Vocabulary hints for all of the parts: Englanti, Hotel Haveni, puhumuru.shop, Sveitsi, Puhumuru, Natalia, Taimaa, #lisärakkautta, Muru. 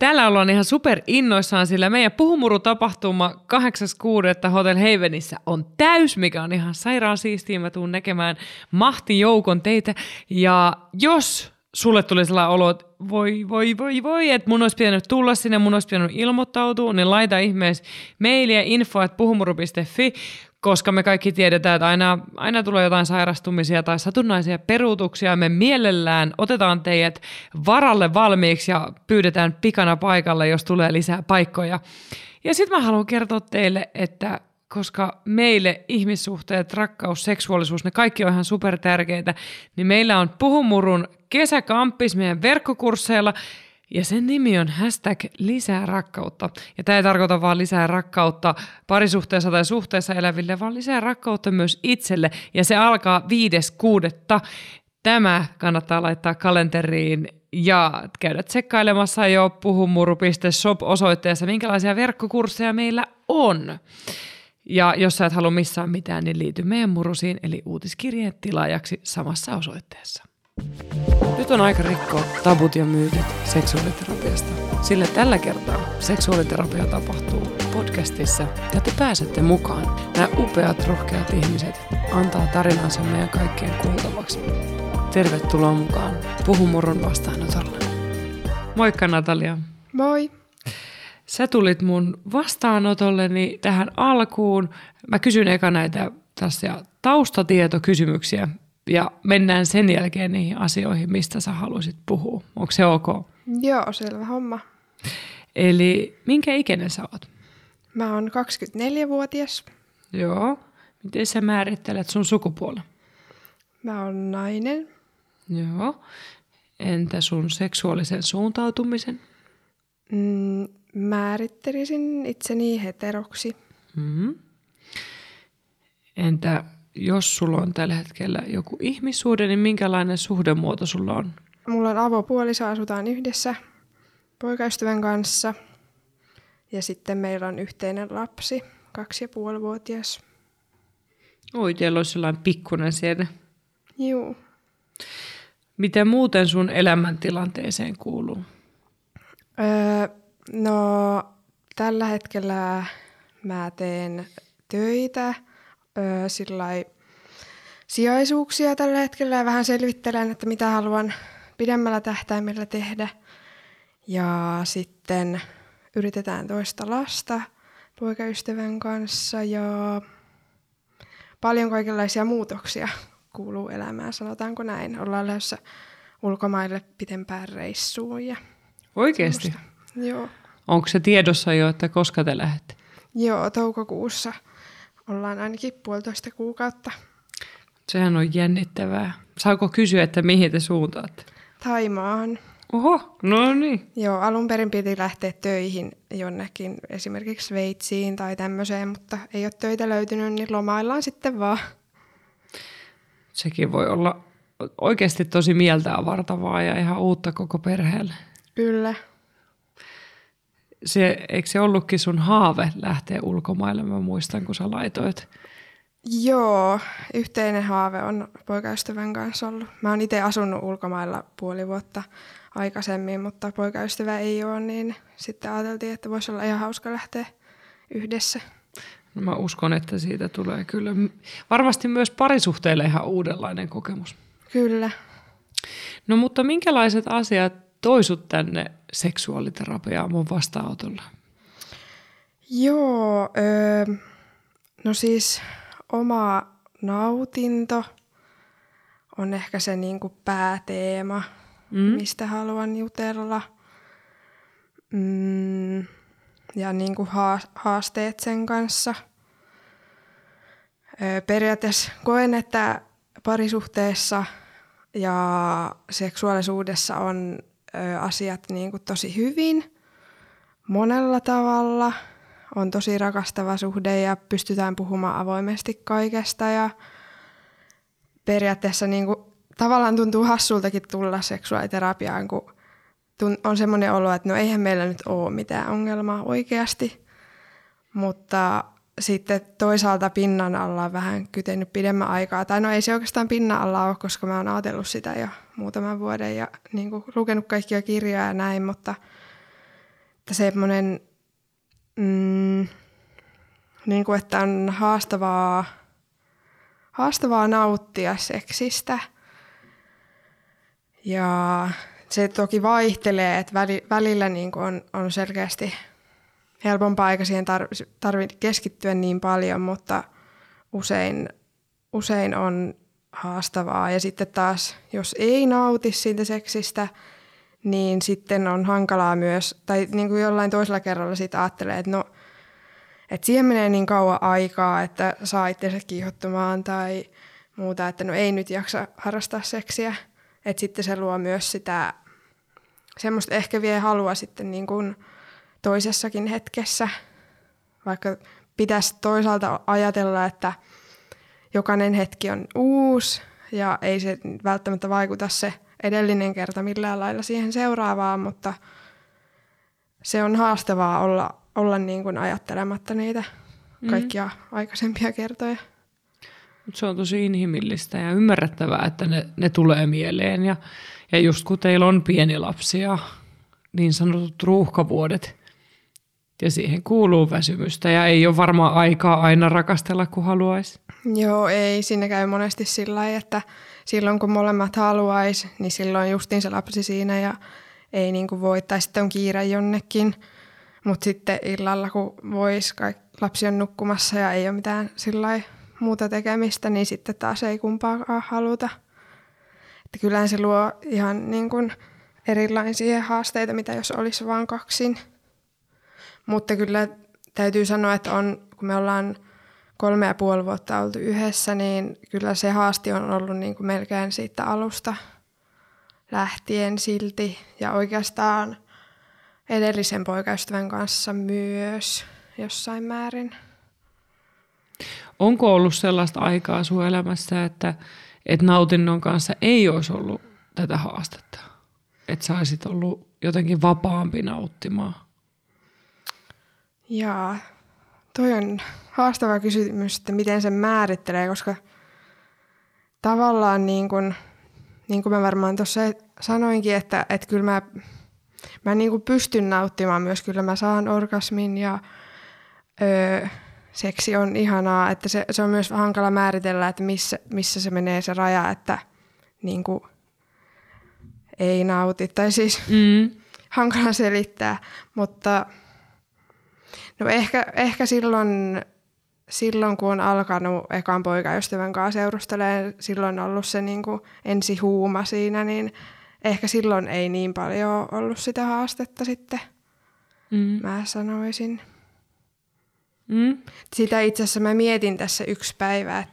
Täällä ollaan ihan super innoissaan, sillä meidän Puhumuru-tapahtuma 8.6. Hotel Havenissä on täys, mikä on ihan sairaan siistiä. Mä tuun näkemään mahtijoukon teitä. Ja jos sulle tuli sellainen olo, että voi, että mun olisi pitänyt tulla sinne, mun olisi pitänyt ilmoittautua, niin laita ihmeessä mailia info@puhumuru.fi, koska me kaikki tiedetään, että aina tulee jotain sairastumisia tai satunnaisia peruutuksia. Me mielellään otetaan teidät varalle valmiiksi ja pyydetään pikana paikalle, jos tulee lisää paikkoja. Ja sitten mä haluan kertoa teille, että koska meille ihmissuhteet, rakkaus, seksuaalisuus, ne kaikki on ihan supertärkeitä, niin meillä on Puhumurun kesäkamppis meidän verkkokursseilla, ja sen nimi on #lisärakkautta. Ja tämä ei tarkoita vaan lisää rakkautta parisuhteessa tai suhteessa eläville, vaan lisää rakkautta myös itselle. Ja se alkaa 5.6. Tämä kannattaa laittaa kalenteriin ja käydä tsekkailemassa jo puhumuru.shop-osoitteessa, minkälaisia verkkokursseja meillä on. Ja jos sä et halua missään mitään, niin liity meidän murusiin, eli uutiskirjeen tilaajaksi samassa osoitteessa. Nyt on aika rikkoa tabut ja myytit seksuaaliterapiasta, sillä tällä kertaa seksuaaliterapia tapahtuu podcastissa ja te pääsette mukaan. Nämä upeat, rohkeat ihmiset antaa tarinansa meidän kaikkien kuultavaksi. Tervetuloa mukaan Puhumurun vastaanotolle. Moikka Natalia. Moi. Sä tulit mun vastaanotolleni tähän alkuun. Mä kysyn eka näitä tässä taustatietokysymyksiä. Ja mennään sen jälkeen niihin asioihin, mistä sä haluaisit puhua. Onko se ok? Joo, selvä homma. Eli minkä ikäinen sä oot? Mä oon 24-vuotias. Joo. Miten sä määrittelet sun sukupuolen? Mä oon nainen. Joo. Entä sun seksuaalisen suuntautumisen? Määrittelisin itseni heteroksi. Mm-hmm. Entä jos sulla on tällä hetkellä joku ihmissuhde, niin minkälainen suhdemuoto sulla on? Mulla on avopuoliso, asutaan yhdessä poikaystävän kanssa. Ja sitten meillä on yhteinen lapsi, 2,5-vuotias. Oi, teillä olisi sellainen pikkunen siellä. Juu. Mitä muuten sun elämäntilanteeseen kuuluu? No, tällä hetkellä mä teen töitä. Sillai sijaisuuksia tällä hetkellä ja vähän selvittelen, että mitä haluan pidemmällä tähtäimellä tehdä. Ja sitten yritetään toista lasta poikaystävän kanssa ja paljon kaikenlaisia muutoksia kuuluu elämään, sanotaanko näin. Ollaan lähdössä ulkomaille pitempään reissuun. Ja oikeasti? Joo. Onko se tiedossa jo, että koska te lähdette? Joo, toukokuussa. Ollaan ainakin 1,5 kuukautta. Sehän on jännittävää. Saako kysyä, että mihin te suuntaatte? Taimaan. Oho, no niin. Joo, alun perin piti lähteä töihin jonnekin, esimerkiksi Sveitsiin tai tämmöiseen, mutta ei ole töitä löytynyt, niin lomaillaan sitten vaan. Sekin voi olla oikeasti tosi mieltä avartavaa ja ihan uutta koko perheelle. Kyllä. Eikö se ollutkin sun haave lähteä ulkomaille? Mä muistan, kun sä laitoit. Joo, yhteinen haave on poikaystävän kanssa ollut. Mä oon itse asunut ulkomailla 5,5 vuotta aikaisemmin, mutta poikaystävä ei ole, niin sitten ajateltiin, että voisi olla ihan hauska lähteä yhdessä. No mä uskon, että siitä tulee kyllä varmasti myös parisuhteille ihan uudenlainen kokemus. Kyllä. No mutta minkälaiset asiat toi sut tänne seksuaaliterapiaan mun vastaanotolla? Joo, no siis oma nautinto on ehkä se niinku pääteema, mistä haluan jutella. Ja niinku haasteet sen kanssa. Periaatteessa koen, että parisuhteessa ja seksuaalisuudessa on asiat niin kuin tosi hyvin monella tavalla. On tosi rakastava suhde ja pystytään puhumaan avoimesti kaikesta. Ja periaatteessa niin kuin, tavallaan tuntuu hassultakin tulla seksuaaliterapiaan, kun on semmoinen olo, että no eihän meillä nyt ole mitään ongelmaa oikeasti. Mutta sitten toisaalta pinnan alla on vähän kytenyt pidemmän aikaa. Tai no ei se oikeastaan pinnan alla ole, koska mä oon ajatellut sitä jo muutaman vuoden ja niin kuin, lukenut kaikkia kirjoja ja näin, mutta että semmoinen, niin kuin, että on haastavaa nauttia seksistä. Ja se toki vaihtelee, että välillä niin kuin on selkeästi helpompaa, eikä siihen tarvitse keskittyä niin paljon, mutta usein on haastavaa. Ja sitten taas, jos ei nauti siitä seksistä, niin sitten on hankalaa myös, tai niin kuin jollain toisella kerralla siitä ajattelee, että no, että siihen menee niin kauan aikaa, että saa itsensä kiihottumaan tai muuta, että no ei nyt jaksa harrastaa seksiä. Että sitten se luo myös sitä, semmoista ehkä vie halua sitten niin kuin toisessakin hetkessä, vaikka pitäisi toisaalta ajatella, että jokainen hetki on uusi ja ei se välttämättä vaikuta se edellinen kerta millään lailla siihen seuraavaan, mutta se on haastavaa olla niin kuin ajattelematta niitä kaikkia aikaisempia kertoja. Se on tosi inhimillistä ja ymmärrettävää, että ne tulee mieleen. Ja just kun teillä on pieni lapsi ja niin sanotut ruuhkavuodet, ja siihen kuuluu väsymystä ja ei ole varmaan aikaa aina rakastella, kun haluaisi. Joo, ei. Siinä käy monesti sillä lailla, että silloin kun molemmat haluaisi, niin silloin justiin se lapsi siinä ja ei niin kuin voi, tai sitten on kiire jonnekin. Mutta sitten illalla, kun voisi, lapsi on nukkumassa ja ei ole mitään sillä lailla muuta tekemistä, niin sitten taas ei kumpaakaan haluta. Että kyllähän se luo ihan niin kuin erilaisia haasteita, mitä jos olisi vaan kaksin. Mutta kyllä täytyy sanoa, että kun me ollaan 3,5 vuotta oltu yhdessä, niin kyllä se haasti on ollut niin kuin melkein siitä alusta lähtien silti. Ja oikeastaan edellisen poikaystävän kanssa myös jossain määrin. Onko ollut sellaista aikaa sun elämässä, että nautinnon kanssa ei olisi ollut tätä haastetta? Että sä olisit ollut jotenkin vapaampi nauttimaan? Jaa, toi on haastava kysymys, että miten sen määrittelee, koska tavallaan niin kuin mä varmaan tuossa sanoinkin, että kyllä mä niin kuin pystyn nauttimaan myös, kyllä mä saan orgasmin ja seksi on ihanaa, että se on myös hankala määritellä, että missä se menee se raja, että niin kuin ei nauti, tai siis hankala selittää, mutta no ehkä silloin, kun on alkanut ekan poikaystävän kanssa seurustelemaan, silloin on ollut se niin kuin ensihuuma siinä, niin ehkä silloin ei niin paljon ollut sitä haastetta sitten, mä sanoisin. Sitä itse asiassa mä mietin tässä yksi päivä,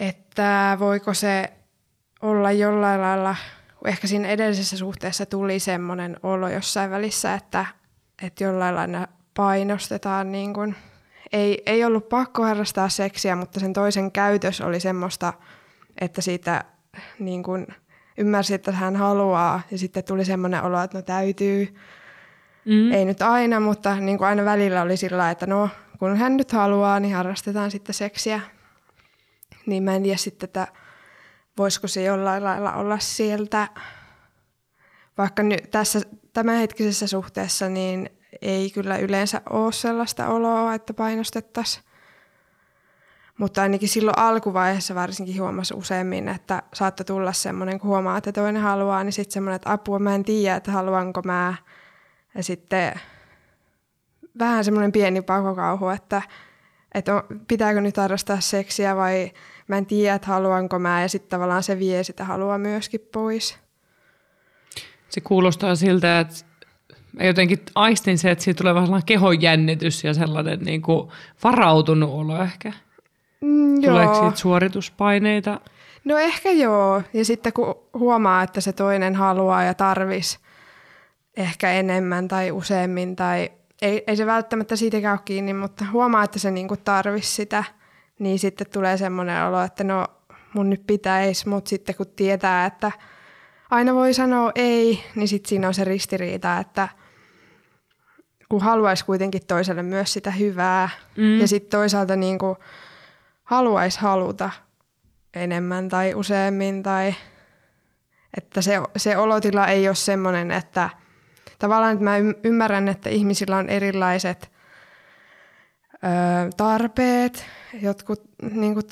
että voiko se olla jollain lailla, ehkä siinä edellisessä suhteessa tuli semmoinen olo jossain välissä, että jollain lailla painostetaan, niin kuin, ei ollut pakko harrastaa seksiä, mutta sen toisen käytös oli semmoista, että siitä niin kuin ymmärsi, että hän haluaa, ja sitten tuli semmoinen olo, että no täytyy. Ei nyt aina, mutta niin kuin aina välillä oli sillä lailla, että no, kun hän nyt haluaa, niin harrastetaan sitten seksiä. Niin mä en tiedä sitten, että voisiko se jollain lailla olla sieltä. Vaikka nyt tässä tämänhetkisessä suhteessa niin ei kyllä yleensä ole sellaista oloa, että painostettaisiin. Mutta ainakin silloin alkuvaiheessa varsinkin huomasi useammin, että saattaa tulla semmoinen, kun huomaa, että toinen haluaa, niin sitten semmoinen, että apua, mä en tiedä, että haluanko mä. Ja sitten vähän semmoinen pieni pakokauhu, että pitääkö nyt harrastaa seksiä vai mä en tiedä, että haluanko mä. Ja sitten tavallaan se vie sitä halua myöskin pois. Se kuulostaa siltä, että mä jotenkin aistin se, että siitä tulee vähän sellainen kehonjännitys ja sellainen niin kuin varautunut olo ehkä. Joo. Tuleeko siitä suorituspaineita? No ehkä joo. Ja sitten kun huomaa, että se toinen haluaa ja tarvisi ehkä enemmän tai useammin, tai ei se välttämättä siitäkään ole kiinni, mutta huomaa, että se niinku tarvisi sitä, niin sitten tulee semmoinen olo, että no mun nyt pitäisi, mutta sitten kun tietää, että aina voi sanoa ei, niin sitten siinä on se ristiriita, että kun haluaisi kuitenkin toiselle myös sitä hyvää, ja sitten toisaalta niinku haluaisi haluta enemmän tai useammin, tai että se olotila ei ole semmoinen, että tavallaan että mä ymmärrän, että ihmisillä on erilaiset tarpeet. Jotkut niin kuin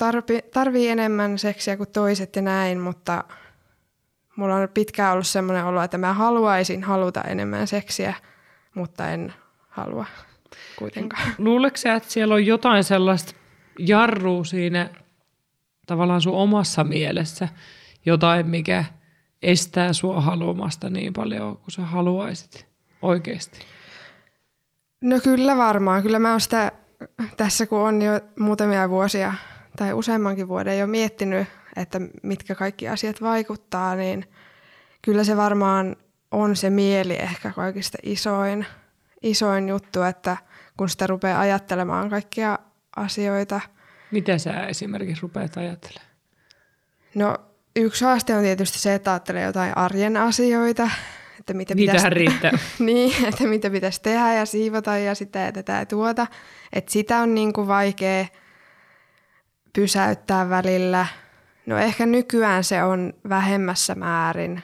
tarvii enemmän seksiä kuin toiset ja näin, mutta mulla on pitkään ollut semmoinen olo, että mä haluaisin haluta enemmän seksiä, mutta en halua kuitenkaan. Luuletko sä, että siellä on jotain sellaista jarrua siinä tavallaan sun omassa mielessä, jotain mikä estää sua haluamasta niin paljon kuin sä haluaisit oikeasti? No kyllä varmaan. Kyllä mä oon sitä tässä kun on jo muutamia vuosia tai useammankin vuoden jo miettinyt, että mitkä kaikki asiat vaikuttaa, niin kyllä se varmaan on se mieli ehkä kaikista isoin juttu, että kun sitä rupeaa ajattelemaan kaikkia asioita. Mitä sä esimerkiksi rupeat ajattelemaan? No yksi haaste on tietysti se, että ajattelee jotain arjen asioita. Että mitä niitähän riittää. Niin, että mitä pitäisi tehdä ja siivota ja sitä ja tätä ja tuota. Että sitä on niin kuin vaikea pysäyttää välillä. No ehkä nykyään se on vähemmässä määrin.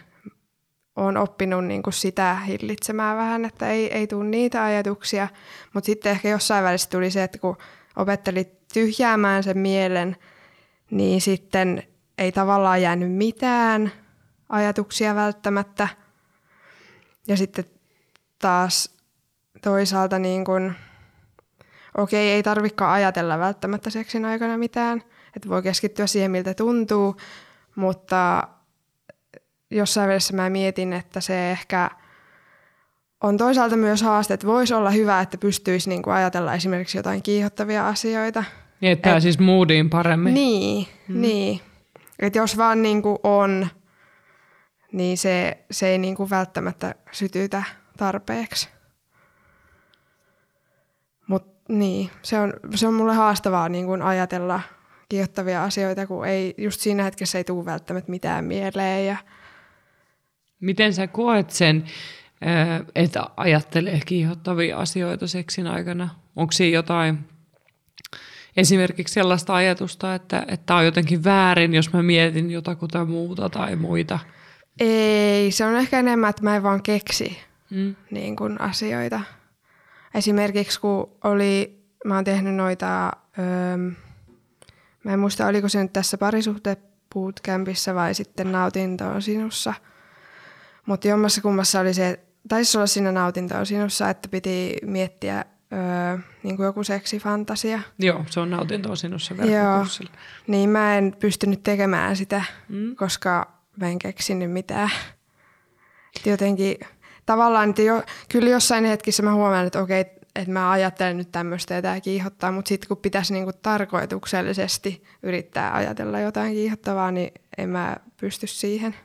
Olen oppinut niin kuin sitä hillitsemään vähän, että ei tule niitä ajatuksia. Mutta sitten ehkä jossain välissä tuli se, että kun opettelit tyhjäämään sen mielen, niin sitten ei tavallaan jäänyt mitään ajatuksia välttämättä. Ja sitten taas toisaalta niin kuin, ei tarvitsekaan ajatella välttämättä seksin aikana mitään. Että voi keskittyä siihen, miltä tuntuu, mutta jossain välissä mä mietin, että se ehkä on toisaalta myös haaste, että voisi olla hyvä, että pystyisi niin kuin ajatella esimerkiksi jotain kiihottavia asioita. Niin, että tämä siis moodiin paremmin. Niin, niin. Että jos vaan niin kuin on, niin se ei niin kuin välttämättä sytytä tarpeeksi. Mutta niin, se on mulle haastavaa niin kuin ajatella kiihottavia asioita, kun ei, just siinä hetkessä ei tule välttämättä mitään mieleen. Ja miten sä koet sen, että ajattelee kiihottavia asioita seksin aikana? Onko siinä jotain esimerkiksi sellaista ajatusta, että tämä on jotenkin väärin, jos mä mietin jotakuta muuta tai muita? Ei, se on ehkä enemmän, että mä en vaan keksi niin kuin asioita. Esimerkiksi kun mä oon tehnyt noita... Mä en muista, oliko se nyt tässä parisuhte-bootcampissa vai sitten nautintoon sinussa. Mutta jommassa kummassa oli se, taisi olla siinä nautintoon sinussa, että piti miettiä niin kuin joku seksifantasia. Joo, se on nautintoon sinussa verkkokurssilla. Niin mä en pystynyt tekemään sitä, koska mä en keksinyt mitään. Jotenkin tavallaan, että kyllä jossain hetkissä mä huomaan, että että mä ajattelen nyt tämmöistä ja tämä kiihottaa, mutta sitten kun pitäisi niinku tarkoituksellisesti yrittää ajatella jotain kiihottavaa, niin en mä pysty siihen.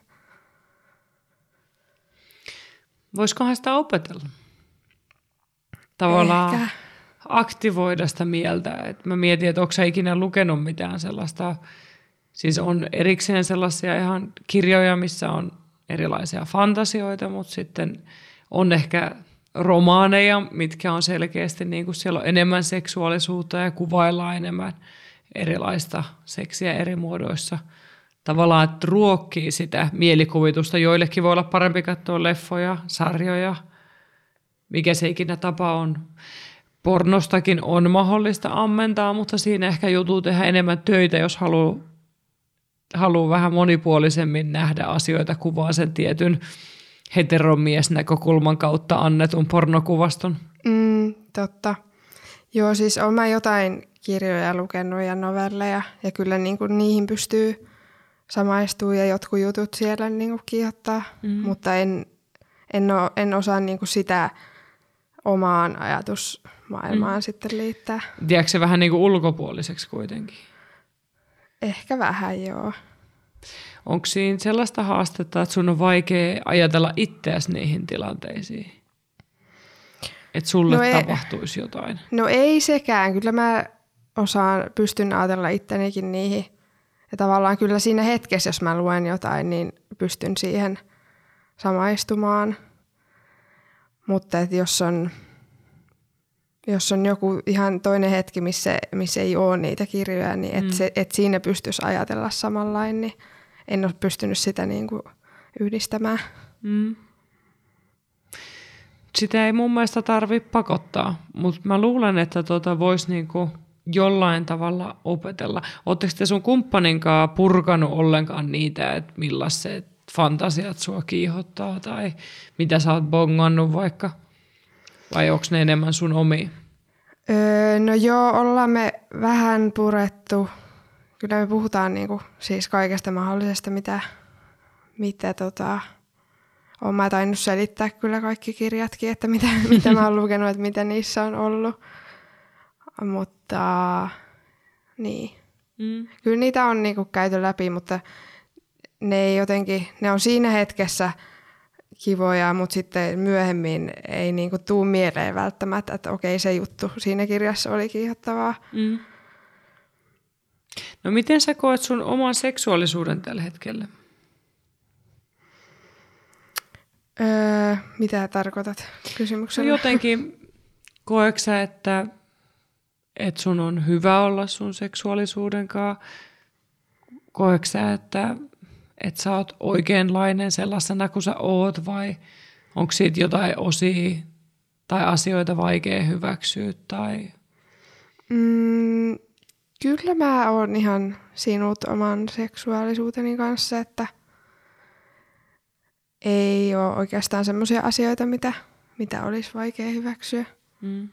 Voisikohan sitä opetella? Tavallaan ehkä aktivoida sitä mieltä. Et mä mietin, että onko sä ikinä lukenut mitään sellaista. Siis on erikseen sellaisia ihan kirjoja, missä on erilaisia fantasioita, mutta sitten on ehkä romaaneja, mitkä on selkeästi, niin kuin siellä on enemmän seksuaalisuutta ja kuvaillaan enemmän erilaista seksiä eri muodoissa. Tavallaan, että ruokkii sitä mielikuvitusta. Joillekin voi olla parempi katsoa leffoja, sarjoja, mikä se ikinä tapa on. Pornostakin on mahdollista ammentaa, mutta siinä ehkä joutuu tehdä enemmän töitä, jos haluaa vähän monipuolisemmin nähdä asioita, kuvaa sen tietyn heteromiesnäkökulman kautta annetun pornokuvaston. Totta. Joo, siis olen mä jotain kirjoja lukenut ja novelleja, ja kyllä niin kuin niihin pystyy samaistumaan ja jotkut jutut siellä niin kuin kiihottaa, mutta en osaa niin kuin sitä omaan ajatusmaailmaan sitten liittää. Tiedätkö se vähän niin kuin ulkopuoliseksi kuitenkin? Ehkä vähän, joo. Onko siinä sellaista haastetta, että sun on vaikea ajatella itseäsi niihin tilanteisiin? Että sulle tapahtuisi jotain? No ei sekään. Kyllä mä pystyn ajatella ittenikin niihin. Ja tavallaan kyllä siinä hetkessä, jos mä luen jotain, niin pystyn siihen samaistumaan. Mutta että jos on joku ihan toinen hetki, missä ei ole niitä kirjoja, niin et siinä pystyisi ajatella samanlainen, niin en ole pystynyt sitä niin kuin yhdistämään. sitä ei mun mielestä tarvitse pakottaa, mutta mä luulen, että voisi niinku jollain tavalla opetella. Oletteko te sun kumppaninkaan purkanut ollenkaan niitä, että millaiset fantasiat sua kiihottaa tai mitä sä oot bongannut vaikka? Vai onko ne enemmän sun omia? No joo, ollaan me vähän purettu. Kyllä me puhutaan niinku, siis kaikesta mahdollisesta, mitä olen mä tainnut selittää kyllä kaikki kirjatkin, että mitä mä oon lukenut, että mitä niissä on ollut. Mutta niin. Kyllä niitä on niinku käyty läpi, mutta ne on siinä hetkessä kivoja, mutta sitten myöhemmin ei niinku tuu mieleen välttämättä, että okei, se juttu siinä kirjassa oli kiihottavaa. Mm. No miten sä koet sun oman seksuaalisuuden tällä hetkellä? Mitä tarkoitat kysymyksellä? No jotenkin koetko sä, että sun on hyvä olla sun seksuaalisuuden kanssa? Koetko sä, että sä oot oikeanlainen sellaisena kuin sä oot, vai onko siitä jotain osia tai asioita vaikea hyväksyä? Tai? Kyllä mä oon ihan sinut oman seksuaalisuuteni kanssa, että ei ole oikeastaan semmoisia asioita, mitä olisi vaikea hyväksyä. Mm.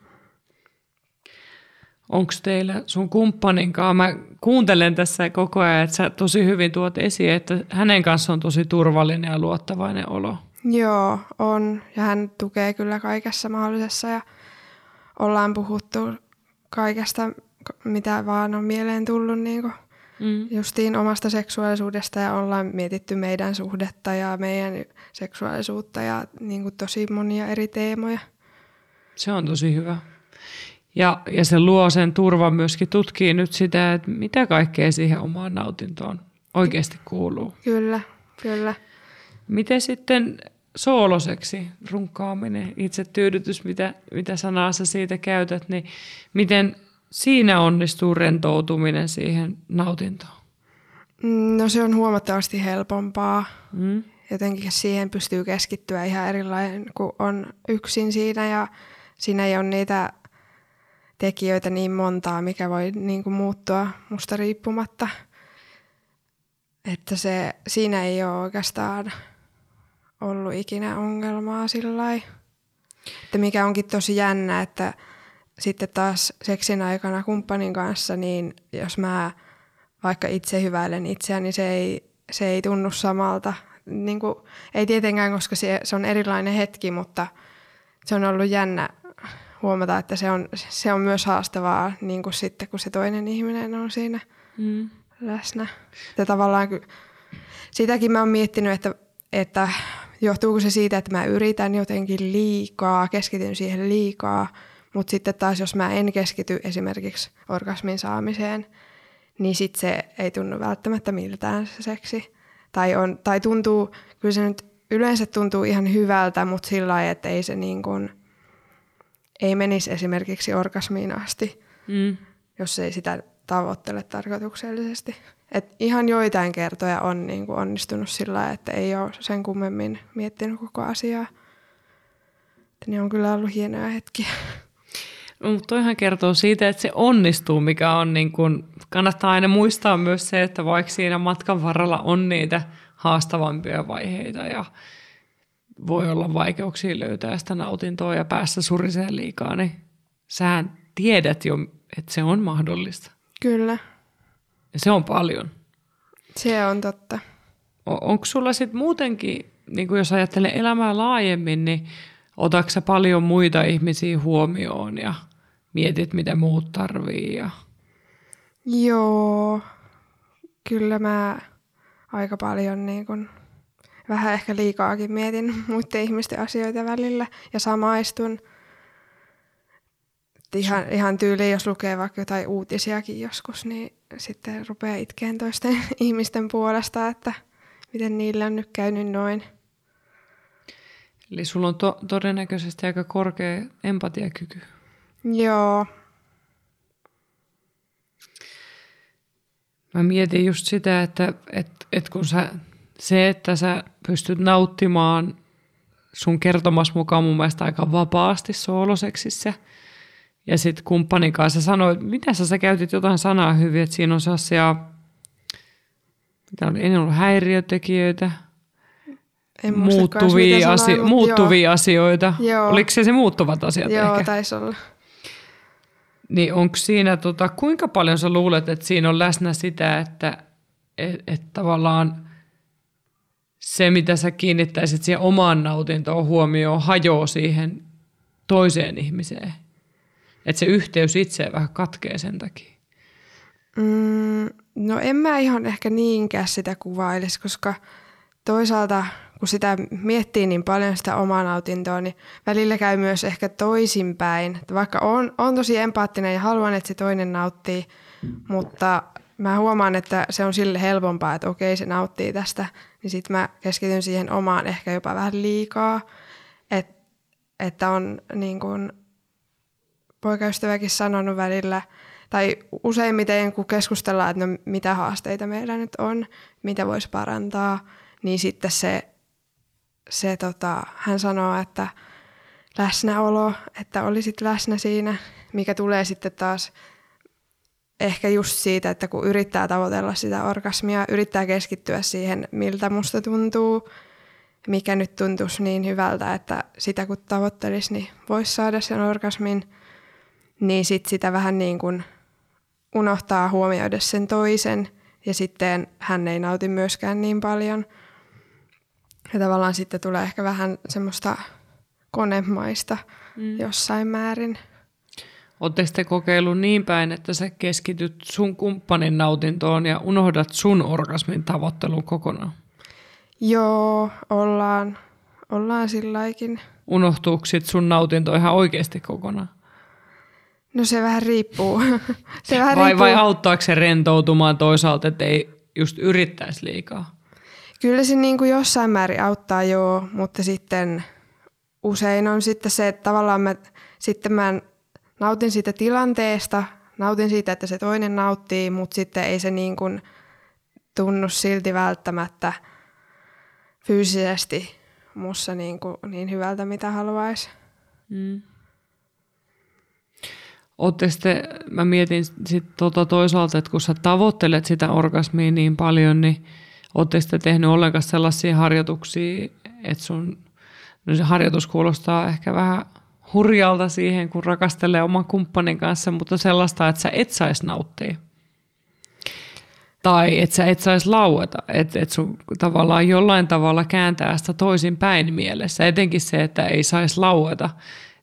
Onko teillä sun kumppaninkaan? Mä kuuntelen tässä koko ajan, että sä tosi hyvin tuot esiin, että hänen kanssa on tosi turvallinen ja luottavainen olo. Joo, on. Ja hän tukee kyllä kaikessa mahdollisessa ja ollaan puhuttu kaikesta, mitä vaan on mieleen tullut niinku. Justiin omasta seksuaalisuudesta ja ollaan mietitty meidän suhdetta ja meidän seksuaalisuutta ja niinku tosi monia eri teemoja. Se on tosi hyvä. Ja se luo sen turvan myöskin tutkii nyt sitä, että mitä kaikkea siihen omaan nautintoon oikeasti kuuluu. Kyllä, kyllä. Miten sitten sooloseksi runkkaaminen, itsetyydytys, mitä sanaa sä siitä käytät, niin miten siinä onnistuu rentoutuminen siihen nautintoon? No se on huomattavasti helpompaa. Jotenkin siihen pystyy keskittyä ihan erilainen, kun on yksin siinä ja siinä ei ole niitä tekijöitä niin montaa, mikä voi niin kuin muuttua musta riippumatta. Että siinä ei ole oikeastaan ollut ikinä ongelmaa sillain. Että mikä onkin tosi jännä, että sitten taas seksin aikana kumppanin kanssa, niin jos mä vaikka itse hyväilen itseäni, niin se ei tunnu samalta. Niin kuin, ei tietenkään, koska se on erilainen hetki, mutta se on ollut jännä huomata, että se on myös haastavaa niin kuin sitten, kun se toinen ihminen on siinä läsnä. Ja tavallaan sitäkin mä oon miettinyt, että johtuuko se siitä, että mä yritän jotenkin liikaa, keskityn siihen liikaa, mutta sitten taas, jos mä en keskity esimerkiksi orgasmin saamiseen, niin sitten se ei tunnu välttämättä miltään se seksi. Tai tuntuu, kyllä se nyt yleensä tuntuu ihan hyvältä, mutta sillä lailla, että ei se niin kuin, ei menisi esimerkiksi orgasmiin asti, jos ei sitä tavoittele tarkoituksellisesti. Et ihan joitain kertoja on niin kuin onnistunut sillä lailla, että ei ole sen kummemmin miettinyt koko asiaa. Et ne on kyllä ollut hienoja hetkiä. Mutta toihan kertoo siitä, että se onnistuu, mikä on niin kuin, kannattaa aina muistaa myös se, että vaikka siinä matkan varrella on niitä haastavampia vaiheita ja voi olla vaikeuksia löytää sitä nautintoa ja päästä suriseen liikaa, niin sähän tiedät jo, että se on mahdollista. Kyllä. Ja se on paljon. Se on totta. Onko sulla sitten muutenkin, niin jos ajattelee elämää laajemmin, niin otatko sä paljon muita ihmisiä huomioon ja mietit, mitä muut tarvii? Ja... Joo, kyllä mä aika paljon niin kun, vähän ehkä liikaakin mietin muiden ihmisten asioita välillä ja samaistun. Ihan tyyliin, jos lukee vaikka jotain uutisiakin joskus, niin sitten rupeaa itkeen toisten ihmisten puolesta, että miten niillä on nyt käynyt noin. Eli sulla on todennäköisesti aika korkea empatiakyky. Joo. Mä mietin just sitä, että kun sä pystyt nauttimaan sun kertomas mukaan mun mielestä aika vapaasti sooloseksissä. Ja sitten kumppanin kanssa sanoi, mitä sä käytit jotain sanaa hyvin, että siinä on sellaisia, mitä on ennen ollut häiriötekijöitä, muuttuvia asioita. Joo. Oliko se muuttuvat asiat joo, ehkä? Joo, taisi olla. Niin onko siinä, kuinka paljon sä luulet, että siinä on läsnä sitä, että et tavallaan se, mitä sä kiinnittäisit siihen omaan nautintoon huomioon, hajoaa siihen toiseen ihmiseen? Että se yhteys itseen vähän katkee sen takia? No en mä ihan ehkä niinkään sitä kuvailisi, koska toisaalta kun sitä miettii niin paljon sitä omaa nautintoa, niin välillä käy myös ehkä toisinpäin. Vaikka on tosi empaattinen ja haluan, että se toinen nauttii, mutta mä huomaan, että se on sille helpompaa, että okei se nauttii tästä, niin sit mä keskityn siihen omaan ehkä jopa vähän liikaa. Että on niin kuin poikaystäväkin sanonut välillä, tai useimmiten kun keskustellaan, että no, mitä haasteita meillä nyt on, mitä voisi parantaa, niin sitten se hän sanoo, että läsnäolo, että olisit läsnä siinä, mikä tulee sitten taas ehkä just siitä, että kun yrittää tavoitella sitä orgasmia, yrittää keskittyä siihen, miltä musta tuntuu, mikä nyt tuntuisi niin hyvältä, että sitä kun tavoittelisi, niin voisi saada sen orgasmin, niin sitten sitä vähän niin kuin unohtaa huomioida sen toisen ja sitten hän ei nauti myöskään niin paljon. Ja tavallaan sitten tulee ehkä vähän semmoista konemaista jossain määrin. Oletteko te kokeillut niin päin, että sä keskityt sun kumppanin nautintoon ja unohdat sun orgasmin tavoittelun kokonaan? Joo, ollaan silläkin. Unohtuuko sit sun nautinto ihan oikeasti kokonaan? No se vähän riippuu. Vai auttaako se rentoutumaan toisaalta, ettei just yrittäisi liikaa? Kyllä se niin kuin jossain määrin auttaa joo, mutta sitten usein on sitten se, että tavallaan mä nautin siitä tilanteesta, nautin siitä, että se toinen nauttii, mutta sitten ei se niin kuin tunnu silti välttämättä fyysisesti musta niin hyvältä, mitä haluaisi. Mm. Mä mietin sitten toisaalta, että kun sä tavoittelet sitä orgasmia niin paljon, niin ootteko te tehnyt ollenkaan sellaisia harjoituksia, että se harjoitus kuulostaa ehkä vähän hurjalta siihen, kun rakastelee oman kumppanin kanssa, mutta sellaista, että sä et saisi nauttia. Tai että sä et saisi laueta, että sun tavallaan jollain tavalla kääntää sitä toisin päin mielessä. Etenkin se, että ei saisi laueta,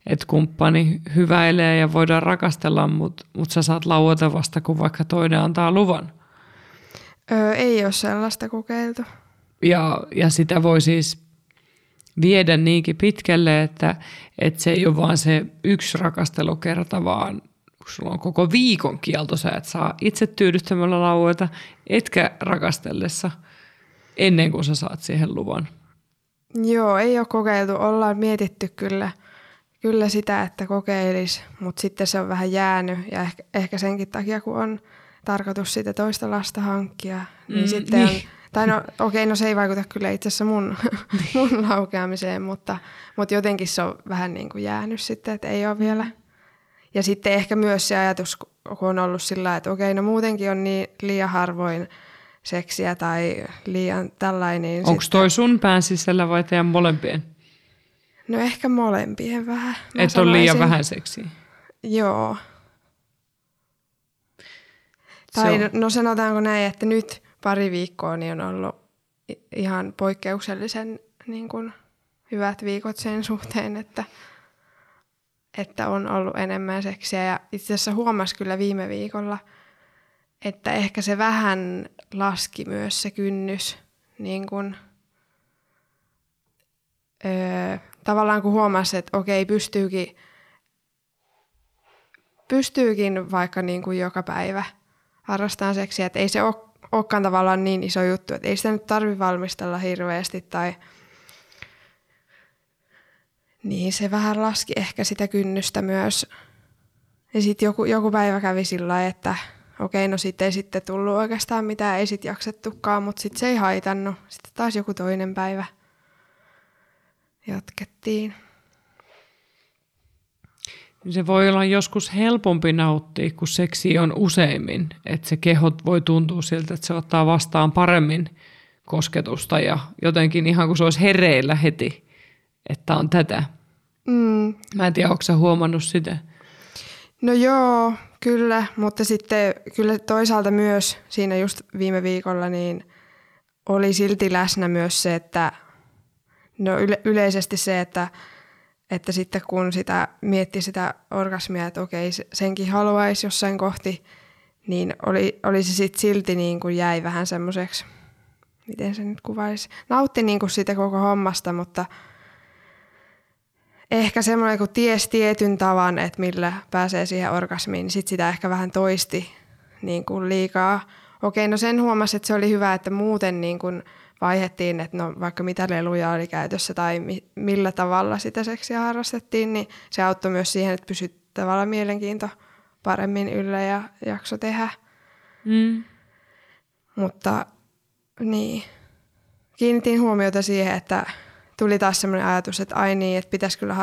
että kumppani hyväilee ja voidaan rakastella, mutta sä saat laueta vasta, kun vaikka toinen antaa luvan. Ei ole sellaista kokeiltu. Ja sitä voi siis viedä niinkin pitkälle, että se ei ole vaan se yksi rakastelukerta, vaan sulla on koko viikon kielto. Sä et saa itse tyydyttämällä laueta, etkä rakastellessa ennen kuin sä saat siihen luvan. Joo, ei ole kokeiltu. Ollaan mietitty kyllä sitä, että kokeilisi, mutta sitten se on vähän jäänyt ja ehkä senkin takia, kun on tarkoitus sitä toista lasta hankkia. Niin sitten on, tai no se ei vaikuta kyllä itse asiassa mun laukeamiseen, mutta jotenkin se on vähän niin kuin jäänyt sitten, että ei ole vielä. Ja sitten ehkä myös se ajatus, kun on ollut sillä, että no muutenkin on niin liian harvoin seksiä tai liian tällainen. Onko toi sun pään sisällä vai teidän molempien? No ehkä molempien vähän. Että on liian vähän seksiä? Joo. Tai no sanotaanko näin, että nyt pari viikkoa niin on ollut ihan poikkeuksellisen niin kuin hyvät viikot sen suhteen, että on ollut enemmän seksiä. Ja itse asiassa huomasi kyllä viime viikolla, että ehkä se vähän laski myös se kynnys. Niin kuin, tavallaan kun huomasi, että okei pystyykin vaikka niin kuin joka päivä harrastaan seksiä, että ei se olekaan tavallaan niin iso juttu, että ei sitä nyt tarvitse valmistella hirveästi tai niin se vähän laski ehkä sitä kynnystä myös. Ja sitten joku päivä kävi sillä lailla, että no siitä ei sitten tullut oikeastaan mitään, ei sitten jaksettukaan, mutta sitten se ei haitannut. Sitten taas joku toinen päivä. jatkettiin. Se voi olla joskus helpompi nauttia, kun seksiä on useimmin. Että se keho voi tuntua siltä, että se ottaa vastaan paremmin kosketusta ja jotenkin ihan kuin se olisi hereillä heti, että on tätä. Mm. Mä en tiedä, onko sä huomannut sitä? No joo, kyllä, mutta sitten kyllä toisaalta myös siinä just viime viikolla niin oli silti läsnä myös se, että no yleisesti se, että sitten kun sitä miettii sitä orgasmia, että okei, senkin haluaisi jossain kohti, niin oli se sitten silti niin kuin jäi vähän semmoiseksi, miten se nyt kuvaisi. Nautti niin kuin siitä koko hommasta, mutta ehkä semmoinen, kun ties tietyn tavan, että millä pääsee siihen orgasmiin, niin sitten sitä ehkä vähän toisti niin kuin liikaa. Okei, no sen huomasi, että se oli hyvä, että muuten niin kuin vaihettiin, että no vaikka mitä leluja oli käytössä tai millä tavalla sitä seksiä harrastettiin, niin se auttoi myös siihen, että pysyi tavallaan mielenkiinto paremmin yllä ja jakso tehdä. Mm. Mutta niin, kiinnitin huomiota siihen, että tuli taas semmoinen ajatus, että ai niin, että pitäisi kyllä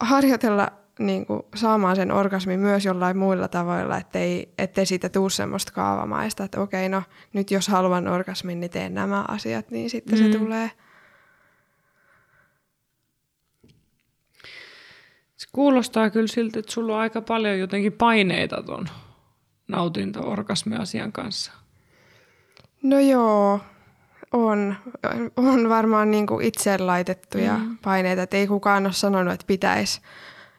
harjoitella niin kuin saamaan sen orgasmin myös jollain muilla tavoilla, ettei siitä tule semmoista kaavamaista, että okei, no nyt jos haluan orgasmin, niin teen nämä asiat, niin sitten se tulee. Se kuulostaa kyllä siltä, että sulla on aika paljon jotenkin paineita tuon nautinto-orgasmi-asian kanssa. No joo. On varmaan niin kuin itseen laitettuja paineita, että ei kukaan ole sanonut, että pitäisi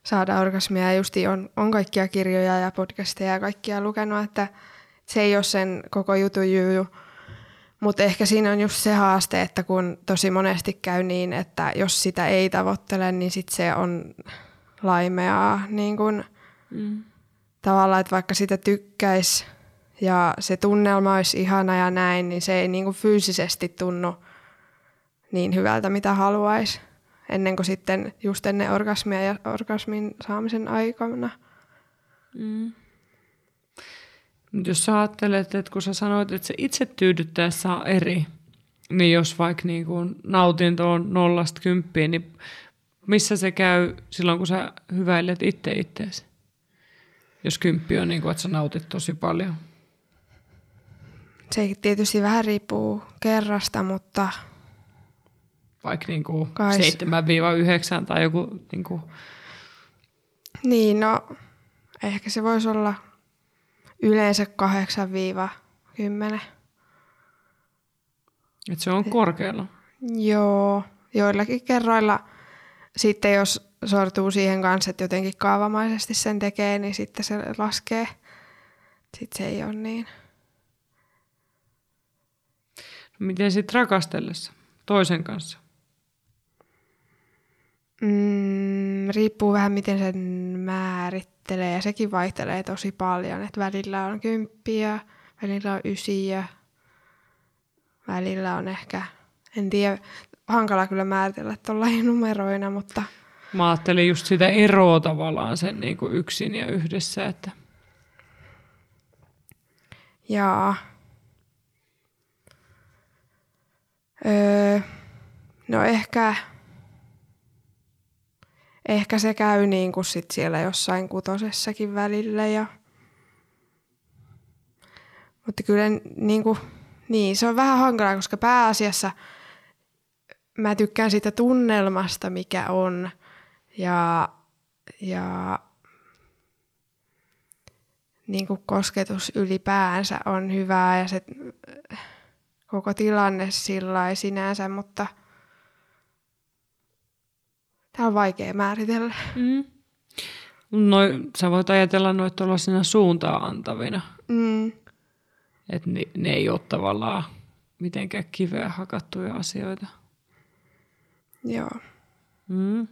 saada orgasmia. Ja justiin on kaikkia kirjoja ja podcasteja ja kaikkia lukenut, että se ei ole sen koko jutun juju. Mutta ehkä siinä on just se haaste, että kun tosi monesti käy niin, että jos sitä ei tavoittele, niin sit se on laimeaa. Niin kun tavallaan, että vaikka sitä tykkäisi ja se tunnelma olisi ihana ja näin, niin se ei niin kuin fyysisesti tunnu niin hyvältä, mitä haluaisi, ennen kuin sitten just ennen orgasmia ja orgasmin saamisen aikana. Mm. Jos sä ajattelet, että kun sä sanoit, että se itse tyydyttäessä on eri, niin jos vaikka niin kuin nautinto on 0–10, niin missä se käy silloin, kun sä hyväilet itseäsi? Jos 10 on niin kuin, että sä nautit tosi paljon. Se tietysti vähän riippuu kerrasta, mutta vaikka niin kuin 7–9 tai joku niin kuin. Niin, no ehkä se voisi olla yleensä 8–10. Että se on korkealla. Joo, joillakin kerroilla sitten jos sortuu siihen kanssa, että jotenkin kaavamaisesti sen tekee, niin sitten se laskee. Sitten se ei ole niin. Miten sitten rakastellessa toisen kanssa? Riippuu vähän, miten sen määrittelee. Ja sekin vaihtelee tosi paljon. Et välillä on 10, välillä on 9, välillä on ehkä, en tiedä, hankala kyllä määritellä tuollain numeroina, mutta mä ajattelin just sitä eroa tavallaan sen niin kuin yksin ja yhdessä, että jaa. No ehkä se käy niin kuin sit siellä jossain 6:ssakin välillä ja mutta kyllä niin kuin, niin se on vähän hankalaa, koska pääasiassa mä tykkään siitä tunnelmasta, mikä on ja niin kuin kosketus ylipäänsä on hyvää ja se koko tilanne sillä ei sinänsä, mutta tämä on vaikea määritellä. Mm. No, sä voit ajatella noita tuollaisina suuntaan antavina. Mm. Että ne ei ole tavallaan mitenkään kiveä hakattuja asioita. Joo. Mm.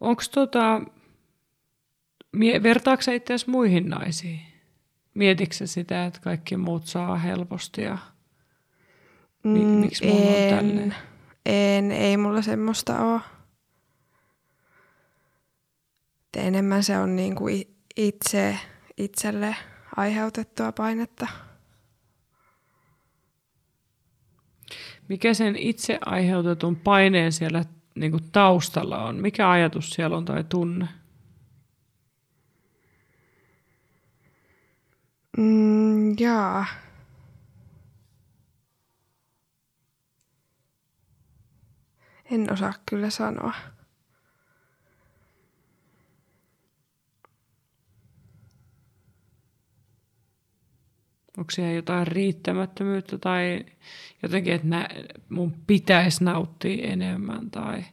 Onko vertaako sä itseäsi muihin naisiin? Mietitkö sä sitä, että kaikki muut saa helposti ja miksi mulla on tällainen? Ei mulla semmoista ole. Enemmän se on niinku itselle aiheutettua painetta. mikä sen itse aiheutetun paineen siellä niin kuin taustalla on? Mikä ajatus siellä on tai tunne? Jaa. En osaa kyllä sanoa. Onko siellä jotain riittämättömyyttä tai jotenkin, että mun pitäisi nauttia enemmän? Tai...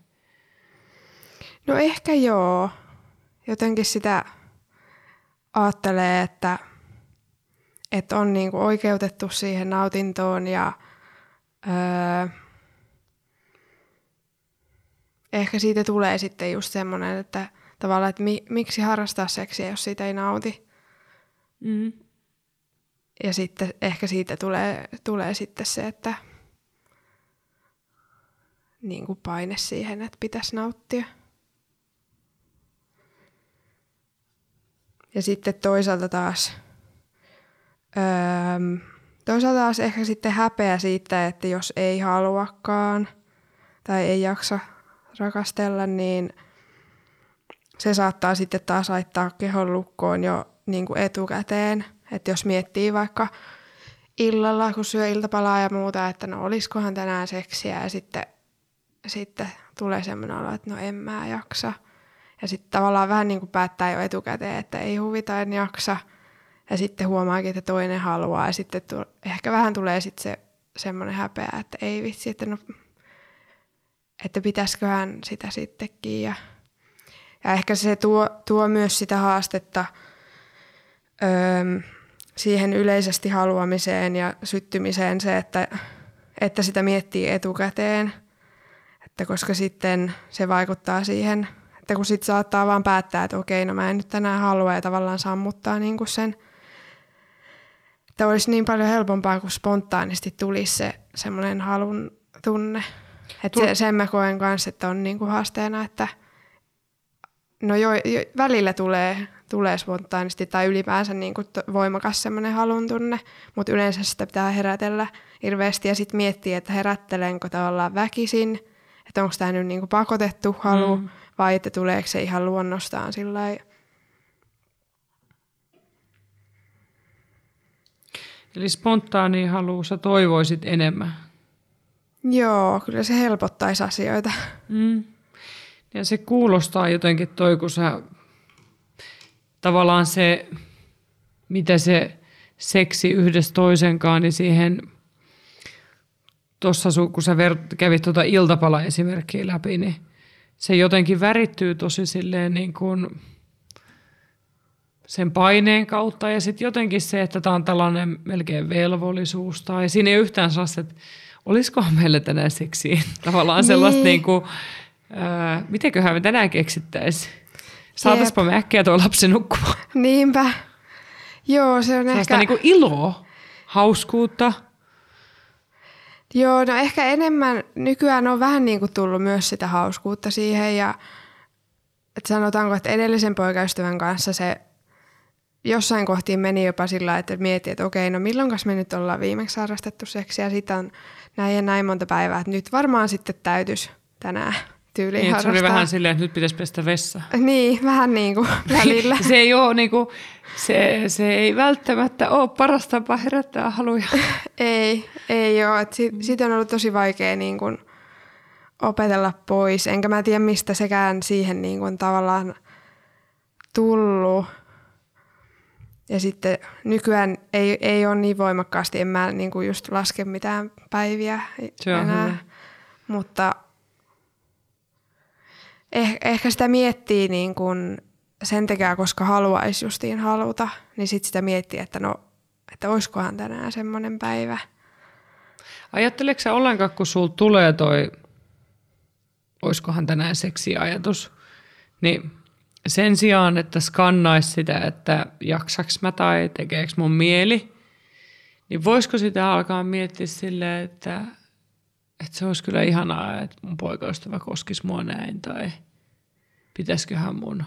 No ehkä joo. Jotenkin sitä ajattelee, että on niinku oikeutettu siihen nautintoon ja ehkä siitä tulee sitten just semmoinen, että tavallaan, että miksi harrastaa seksiä, jos siitä ei nauti. Mm. Ja sitten ehkä siitä tulee sitten se, että niin kuin paine siihen, että pitäisi nauttia. Ja sitten toisaalta taas ehkä sitten häpeä siitä, että jos ei haluakaan tai ei jaksa rakastella, niin se saattaa sitten taas laittaa kehon lukkoon jo niin kuin etukäteen. Että jos miettii vaikka illalla, kun syö iltapalaa ja muuta, että no olisikohan tänään seksiä ja sitten tulee semmoinen olo, että no en mä jaksa. Ja sitten tavallaan vähän niin kuin päättää jo etukäteen, että ei huvita, en jaksa. Ja sitten huomaakin, että toinen haluaa ja sitten ehkä vähän tulee sitten se semmoinen häpeä, että ei vitsi, että no... Että pitäisiköhän sitä sittenkin. Ja ehkä se tuo myös sitä haastetta siihen yleisesti haluamiseen ja syttymiseen se, että sitä miettii etukäteen. Että koska sitten se vaikuttaa siihen, että kun sit saattaa vaan päättää, että okei, no mä en nyt tänään halua ja tavallaan sammuttaa niin kuin sen. Että olisi niin paljon helpompaa, kun spontaanisti tulisi se semmoinen halun tunne. Että sen mä koen kanssa, että on niinku haasteena, että no jo, välillä tulee spontaanisti tai ylipäänsä niinku voimakas semmoinen halun tunne, mutta yleensä sitä pitää herätellä hirveästi ja sitten miettiä, että herättelenkö tavallaan väkisin, että onko tämä nyt niinku pakotettu halu vai että tuleeko se ihan luonnostaan sillä lailla. Eli spontaani halu sä toivoisit enemmän? Joo, kyllä se helpottaisi asioita. Mm. Ja se kuulostaa jotenkin toi, kun sä tavallaan se, mitä se seksi yhdessä toisenkaan, niin siihen tuossa, kun sä kävit tuota iltapala-esimerkkiä läpi, niin se jotenkin värittyy tosi silleen niin kuin sen paineen kautta ja sitten jotenkin se, että tää on tällainen melkein velvollisuus tai siinä ei yhtään saa se, olisikohan meillä tänään seksiä? Tavallaan sellaista niin kuin, mitenköhän me tänään keksittäisiin? Saataispa me äkkiä tuo lapsi nukkumaan. Niinpä. Joo, se on ehkä... niin kuin iloa, hauskuutta. Joo, no ehkä enemmän nykyään on vähän niin kuin tullut myös sitä hauskuutta siihen. Ja, että sanotaanko, että edellisen poikaystävän kanssa se jossain kohtiin meni jopa sillä, että mietin, että okei, no milloinkas me nyt ollaan viimeksi harrastettu seksiä, siitä on näin ja näin monta päivää, että nyt varmaan sitten täytyisi tänään tyyliin niin, harrastaa. Se oli vähän silleen, että nyt pitäisi pestä vessa. Niin, vähän niin kuin välillä. Se ei ole niin kuin, se ei välttämättä ole paras tapa herättää haluja. ei ole, että siitä on ollut tosi vaikea niin kuin opetella pois, enkä mä tiedä mistä sekään siihen niin kuin tavallaan tullut. Ja sitten nykyään ei ole niin voimakkaasti, en mä niinku just laske mitään päiviä enää, mutta ehkä sitä miettii niin kun sen tekee, koska haluaisi justiin haluta, niin sitten sitä miettii, että no, että olisikohan tänään semmoinen päivä. Ajatteleeko sä ollenkaan, kun sulla tulee toi, olisikohan tänään seksiajatus, niin... Sen sijaan, että skannaisi sitä, että jaksaks mä tai tekeekö mun mieli, niin voisiko sitä alkaa miettiä silleen, että se olisi kyllä ihanaa, että mun poikaystävä koskisi mua näin tai pitäisiköhän mun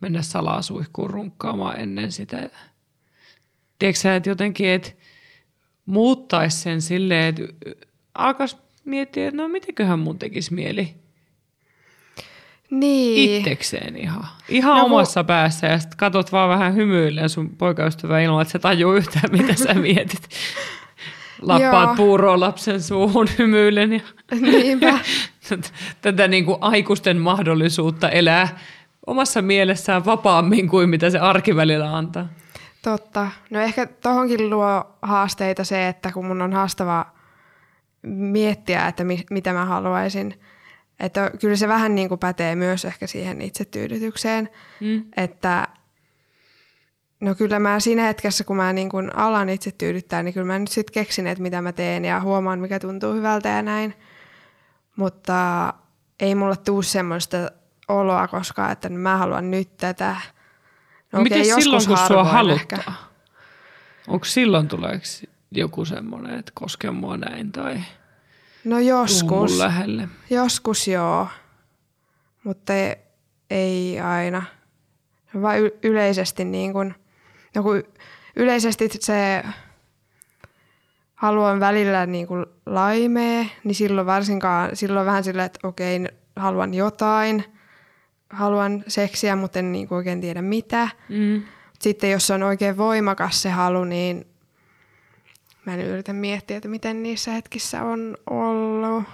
mennä salaa suihkuun runkkaamaan ennen sitä. Tiedätkö sä, että jotenkin, että muuttaisi sen silleen, että alkaisi miettii, että no mitenköhän mun tekisi mieli. Niin. Itsekseen ihan no, omassa päässä ja sitten katot vaan vähän hymyillen sun poikaystävää ilman, että se tajuu yhtään, mitä sä mietit. Lappaat puuroa lapsen suuhun hymyillen. Ja niinpä. Tätä niin kuin aikuisten mahdollisuutta elää omassa mielessään vapaammin kuin mitä se arki välillä antaa. Totta. No ehkä tohonkin luo haasteita se, että kun mun on haastavaa miettiä, että mitä mä haluaisin. Että kyllä se vähän niin kuin pätee myös ehkä siihen itsetyydytykseen, että no kyllä mä siinä hetkessä, kun mä niin kuin alan itsetyydyttää, niin kyllä mä nyt sitten keksin, että mitä mä teen ja huomaan, mikä tuntuu hyvältä ja näin. Mutta ei mulla tule semmoista oloa koskaan, että mä haluan nyt tätä. No miten silloin, kun sua haluttaa? Onko silloin tuleeko joku semmoinen, että koske mua näin tai... No joskus joo, mutta ei aina, vaan yleisesti niin kuin, no kun yleisesti se haluan välillä niin kuin laimea, niin silloin varsinkaan, silloin vähän silleen, että okei, haluan jotain, haluan seksiä, mutta en niin kuin oikein tiedä mitä. Mm. Sitten jos on oikein voimakas se halu, niin mä en yritä miettiä, että miten niissä hetkissä on ollut.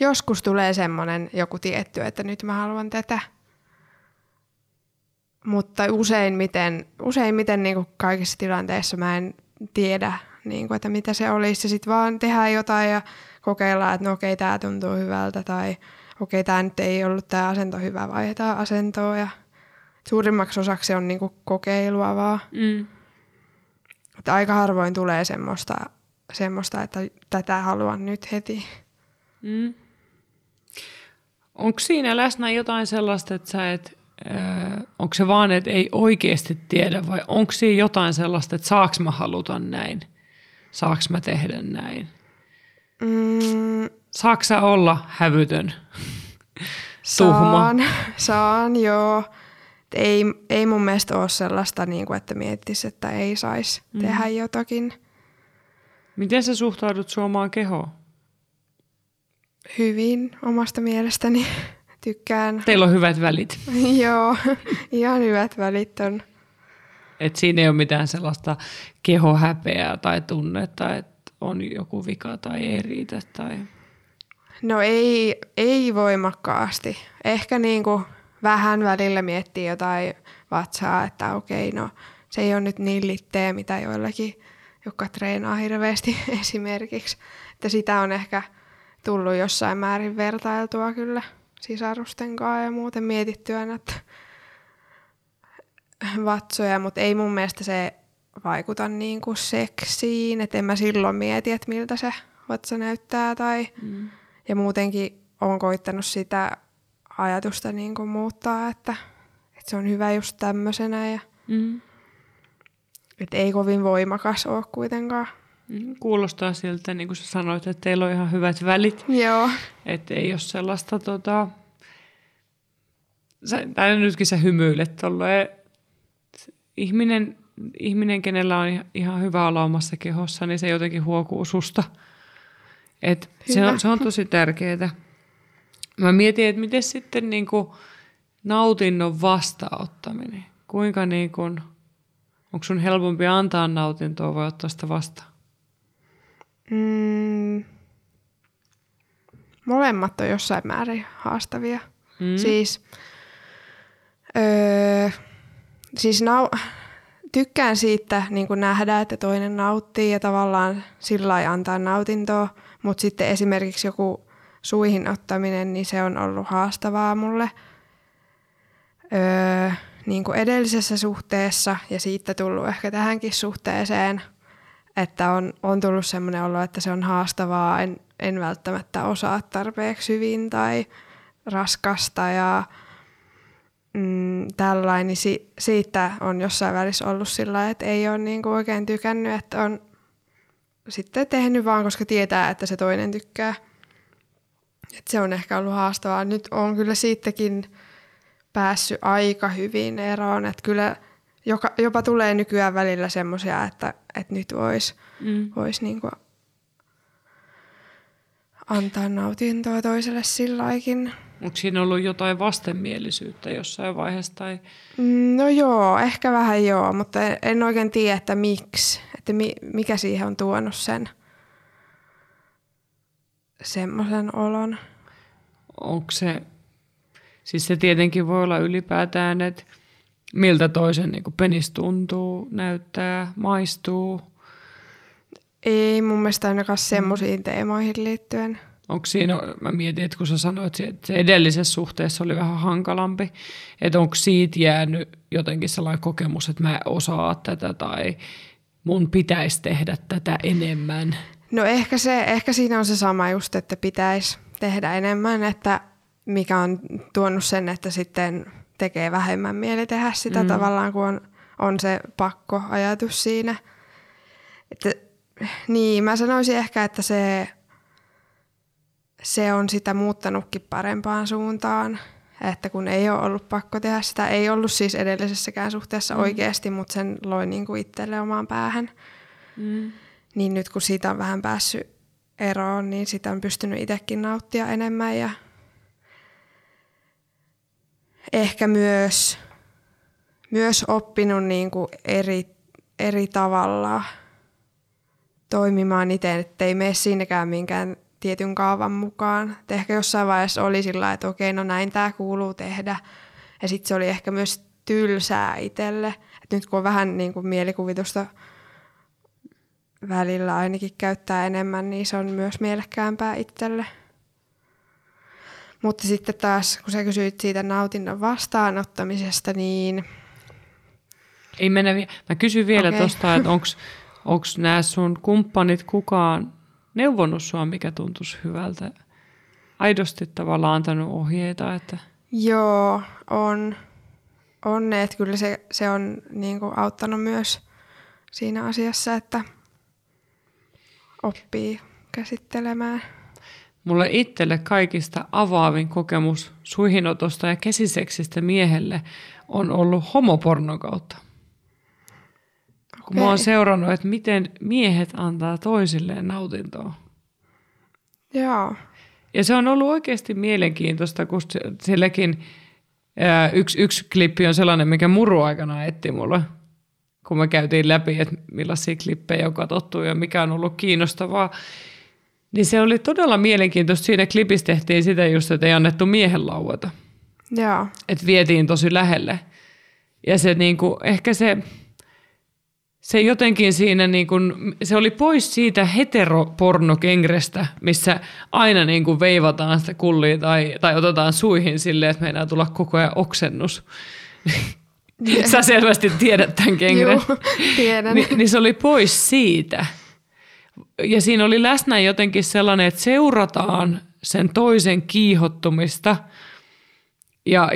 Joskus tulee semmoinen joku tietty, että nyt mä haluan tätä. Mutta useimmiten niin kuin kaikissa tilanteissa mä en tiedä, niin kuin, että mitä se olisi. Sitten vaan tehdään jotain ja kokeillaan, että no okei, tää tuntuu hyvältä. Tai okei, tää nyt ei ollut tää asento hyvä, vaihdetaan asentoa. Ja suurimmaksi osaksi se on niin kuin kokeilua vaan. Mm. Että aika harvoin tulee semmoista, että tätä haluan nyt heti. Mm. Onko siinä läsnä jotain sellaista, että sä et, onko se vaan, että ei oikeasti tiedä vai onko siinä jotain sellaista, että saaks mä haluta näin? Saaks mä tehdä näin? Mm. Saaks sä olla hävytön? Tuhma? Saan joo. Ei mun mielestä ole sellaista, niin kuin, että miettisi, että ei saisi tehdä jotakin. Miten sä suhtaudut suomaan kehoon? Hyvin, omasta mielestäni. Tykkään. Teillä on hyvät välit. Joo, ihan hyvät välit on. Et siinä ei ole mitään sellaista kehohäpeää tai tunnetta, että on joku vika tai ei riitä. Tai... No ei voimakkaasti. Ehkä niinku... Vähän välillä miettii jotain vatsaa, että okei, no se ei ole nyt niin litteä, mitä joillakin, jotka treenaa hirveästi esimerkiksi. Että sitä on ehkä tullut jossain määrin vertailtua kyllä sisarusten kanssa ja muuten mietittyä näitä vatsoja. Mutta ei mun mielestä se vaikuta niin kuin seksiin, että en mä silloin mieti, että miltä se vatsa näyttää. Tai... Ja muutenkin olen koittanut sitä... ajatusta niin kuin muuttaa, että se on hyvä just tämmöisenä ja että ei kovin voimakas ole kuitenkaan. Kuulostaa siltä, niin kuin sä sanoit, että teillä on ihan hyvät välit. Joo. Että ei ole sellaista, nytkin sä hymyilet tolleen. Ihminen, kenellä on ihan hyvä olla omassa kehossa, niin se jotenkin huokuu susta. Että se on tosi tärkeää. Mä mietin, että miten sitten niin kuin nautinnon vastaanottaminen? Kuinka niin kuin, onko sun helpompi antaa nautintoa vai ottaa sitä vastaan? Molemmat on jossain määrin haastavia. Tykkään siitä niin kuin nähdä, että toinen nauttii ja tavallaan sillä lailla antaa nautintoa, mutta sitten esimerkiksi joku suihin ottaminen, niin se on ollut haastavaa mulle niin kuin edellisessä suhteessa ja siitä tullut ehkä tähänkin suhteeseen, että on tullut semmoinen olo, että se on haastavaa, en välttämättä osaa tarpeeksi hyvin tai raskasta ja tällainen, niin siitä on jossain välissä ollut sillä lailla, että ei ole niin kuin oikein tykännyt, että on sitten tehnyt vaan, koska tietää, että se toinen tykkää. Et se on ehkä ollut haastavaa. Nyt on kyllä siitäkin päässyt aika hyvin eroon. Et kyllä jopa tulee nykyään välillä semmoisia, että nyt voisi niinku antaa nautintoa toiselle sillaikin. Onko siinä ollut jotain vastenmielisyyttä jossain vaiheessa? Tai... No joo, ehkä vähän joo, mutta en oikein tiedä, että miksi. Että mikä siihen on tuonut sen semmoisen olon. Onko se, siis se tietenkin voi olla ylipäätään, että miltä toisen niin kuin penis tuntuu, näyttää, maistuu? Ei mun mielestä ainakaan semmoisiin teemoihin liittyen. Onko siinä, mä mietin, että kun sä sanoit, että se edellisessä suhteessa oli vähän hankalampi, että onko siitä jäänyt jotenkin sellainen kokemus, että mä en osaa tätä tai mun pitäisi tehdä tätä enemmän? No ehkä siinä on se sama just, että pitäisi tehdä enemmän, että mikä on tuonut sen, että sitten tekee vähemmän mieli tehdä sitä tavallaan, kun on se pakkoajatus siinä. Että, niin, mä sanoisin ehkä, että se on sitä muuttanutkin parempaan suuntaan, että kun ei ole ollut pakko tehdä sitä, ei ollut siis edellisessäkään suhteessa oikeasti, mutta sen loi niin kuin itselle omaan päähän. Niin nyt kun siitä on vähän päässyt eroon, niin sitä on pystynyt itsekin nauttia enemmän ja ehkä myös oppinut niin kuin eri tavalla toimimaan itse, ettei mene siinäkään minkään tietyn kaavan mukaan. Et ehkä jossain vaiheessa oli sillä, että okei, no näin tämä kuuluu tehdä. Ja sitten se oli ehkä myös tylsää itselle. Et nyt kun on vähän niin kuin mielikuvitusta välillä ainakin käyttää enemmän, niin se on myös mielekkäämpää itselle. Mutta sitten taas, kun sä kysyit siitä nautinnon vastaanottamisesta, niin... Ei mennä Mä kysyn vielä tuosta, että onko nämä sun kumppanit kukaan neuvonut sua, mikä tuntuisi hyvältä? Aidosti tavallaan antanut ohjeita, että... Joo, on ne, että kyllä se on niin kuin auttanut myös siinä asiassa, että oppii käsittelemään. Mulle itselle kaikista avaavin kokemus suihinotosta ja käsiseksistä miehelle on ollut homopornon kautta. Okay. Kun mä oon seurannut, että miten miehet antaa toisilleen nautintoa. Joo. Ja se on ollut oikeasti mielenkiintoista, kun sielläkin yksi klippi on sellainen, mikä Muru aikana etsi mulle. Kun me käytiin läpi, että millaisia klippejä on katsottu ja mikä on ollut kiinnostavaa. Niin se oli todella mielenkiintoista. Siinä klipissä tehtiin sitä just, että ei annettu miehen lauata. Joo. Että vietiin tosi lähelle. Ja se niinku, ehkä se jotenkin siinä niinku, se oli pois siitä heteropornokengrestä, missä aina niinku veivataan sitä kullia tai otetaan suihin silleen, että meinaa tulla koko ajan oksennus. Sä selvästi tiedät tämän kengren. Joo, tiedän. Niin se oli pois siitä. Ja siinä oli läsnä jotenkin sellainen, että seurataan sen toisen kiihottumista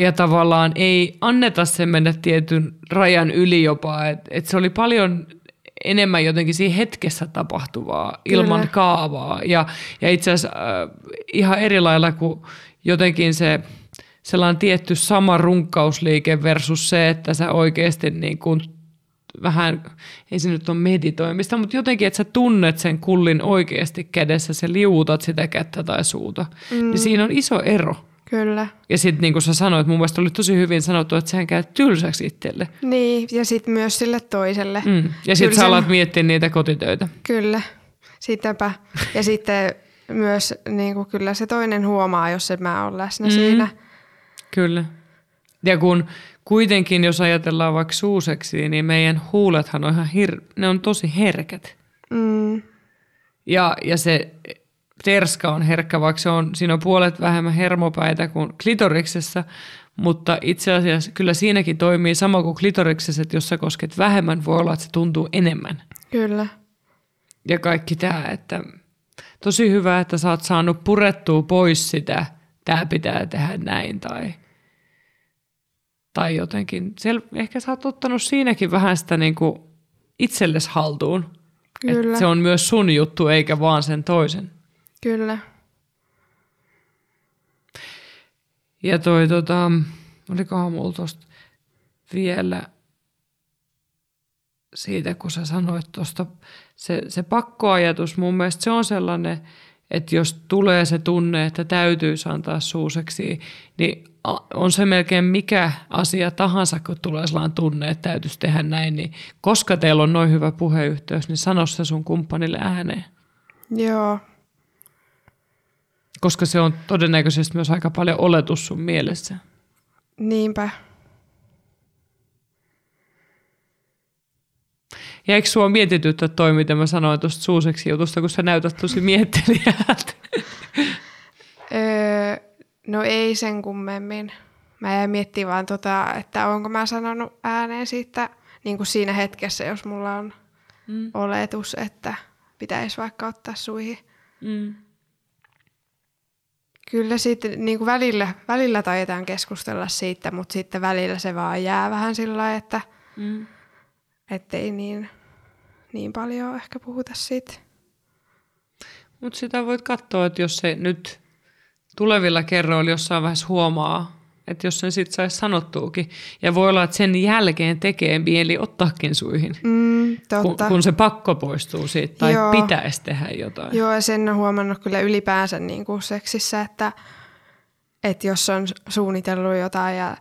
ja tavallaan ei anneta sen mennä tietyn rajan yli jopa. Et se oli paljon enemmän jotenkin siinä hetkessä tapahtuvaa, ilman kaavaa. Ja itse asiassa ihan eri lailla kuin jotenkin se sellainen tietty sama runkkausliike versus se, että sä oikeasti niin kuin vähän, ei se nyt ole meditoimista, mutta jotenkin, että sä tunnet sen kullin oikeasti kädessä, sä liuutat sitä kättä tai suuta. Niin siinä on iso ero. Kyllä. Ja sitten niin kuin sä sanoit, mun mielestä oli tosi hyvin sanottu, että sehän käy tylsäksi itselle. Niin, ja sitten myös sille toiselle. Ja sitten sä alat miettiä niitä kotitöitä. Kyllä, sitäpä. Ja sitten myös niin kuin kyllä se toinen huomaa, jos et mä ole läsnä siinä. Kyllä. Ja kun kuitenkin, jos ajatellaan vaikka suuseksi, niin meidän huulethan on ihan ne on tosi herkät. Ja se terska on herkkä, vaikka siinä on puolet vähemmän hermopäitä kuin klitoriksessa, mutta itse asiassa kyllä siinäkin toimii sama kuin klitoriksessa, että jos sä kosket vähemmän, voi olla, että se tuntuu enemmän. Kyllä. Ja kaikki tämä, että tosi hyvä, että sä oot saanut purettua pois sitä, tää pitää tehdä näin tai jotenkin. Ehkä sä oot ottanut siinäkin vähän sitä niinku itsellesi haltuun. Kyllä. Se on myös sun juttu, eikä vaan sen toisen. Kyllä. Ja olikohan mulla tosta vielä siitä, kun sä sanoit tosta, se pakkoajatus, mun mielestä se on sellainen, Että jos tulee se tunne, että täytyy antaa suuseksi, niin on se melkein mikä asia tahansa, kun tulee sellainen tunne, että täytyisi tehdä näin. Niin koska teillä on noin hyvä puheyhteys, niin sano se sun kumppanille ääneen. Joo. Koska se on todennäköisesti myös aika paljon oletus sun mielessä. Niinpä. Ja eikö sua mietityttä toi, mitä mä sanoin tuosta suuseksi jutusta, kun sä näytät tosi miettelijältä? No ei sen kummemmin. Mä jäin miettimään vaan että onko mä sanonut ääneen siitä niin kuin siinä hetkessä, jos mulla on oletus, että pitäisi vaikka ottaa suihin. Mm. Kyllä sitten niin kuin välillä taidetaan keskustella siitä, mutta sitten välillä se vaan jää vähän sillä lailla, että ei niin paljon ehkä puhuta siitä. Mutta sitä voit katsoa, että jos se nyt tulevilla kerroilla jossain vaiheessa huomaa, että jos sen sitten saisi sanottuukin. Ja voi olla, että sen jälkeen tekee mieli ottaakin suihin, kun se pakko poistuu siitä tai joo, pitäisi tehdä jotain. Joo, ja sen on huomannut kyllä ylipäänsä niin kuin seksissä, että jos on suunnitellut jotain ja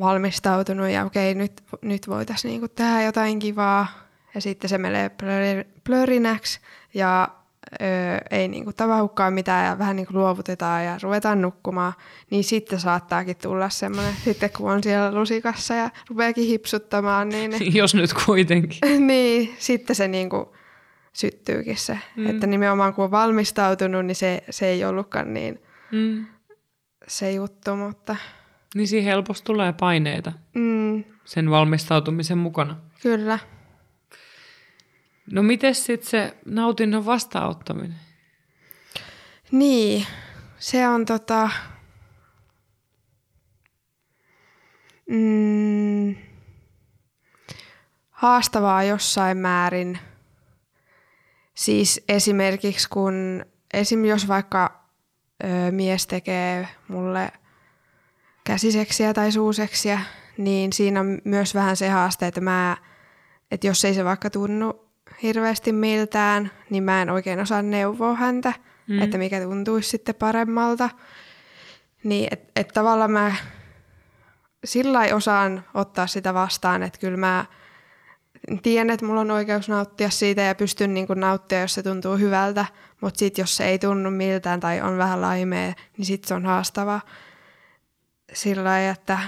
valmistautunut ja okei, nyt voitaisiin niinku tehdä jotain kivaa ja sitten se menee plörinäksi ja ei niinku tapahdukaan mitään ja vähän niinku luovutetaan ja ruvetaan nukkumaan, niin sitten saattaakin tulla semmoinen, sitten kun on siellä lusikassa ja rupeakin hipsuttamaan. Niin jos nyt kuitenkin. Niin, sitten se niinku syttyykin se, että nimenomaan kun on valmistautunut, niin se ei ollutkaan niin se juttu, mutta... Niin siihen helposti tulee paineita sen valmistautumisen mukana. Kyllä. No mites sitten se nautinnon vastaanottaminen? Niin, se on haastavaa jossain määrin. Siis esimerkiksi jos vaikka mies tekee mulle käsiseksiä tai suuseksiä, niin siinä on myös vähän se haaste, että jos ei se vaikka tunnu hirveästi miltään, niin mä en oikein osaa neuvoa häntä, että mikä tuntuisi sitten paremmalta. Niin, että tavallaan mä sillai osaan ottaa sitä vastaan, että kyllä mä tiedän, että mulla on oikeus nauttia siitä ja pystyn niin kuin nauttia, jos se tuntuu hyvältä, mutta sitten jos se ei tunnu miltään tai on vähän laimea, niin sitten se on haastavaa. Sillä lailla, että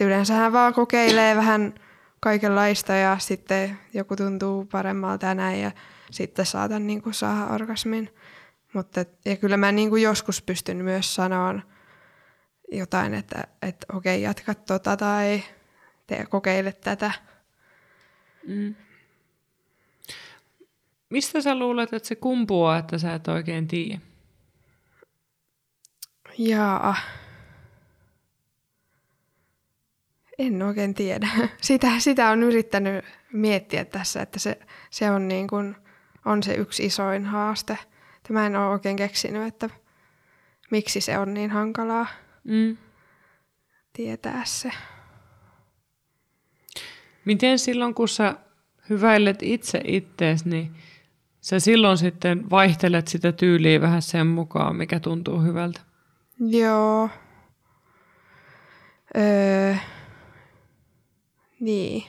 yleensähän vaan kokeilee vähän kaikenlaista ja sitten joku tuntuu paremmalta ja näin ja sitten saatan niin kuin saada orgasmin. Ja kyllä mä niin kuin joskus pystyn myös sanomaan jotain, että okei, jatka tai kokeile tätä. Mm. Mistä sä luulet, että se kumpuaa, että sä et oikein tiedä? Jaa... En oikein tiedä. Sitä on yrittänyt miettiä tässä, että se on, niin kuin, on se yksi isoin haaste. Mä en ole oikein keksinyt, että miksi se on niin hankalaa tietää se. Miten silloin, kun sä hyväilet ittees, niin sä silloin sitten vaihtelet sitä tyyliä vähän sen mukaan, mikä tuntuu hyvältä? Joo. Niin.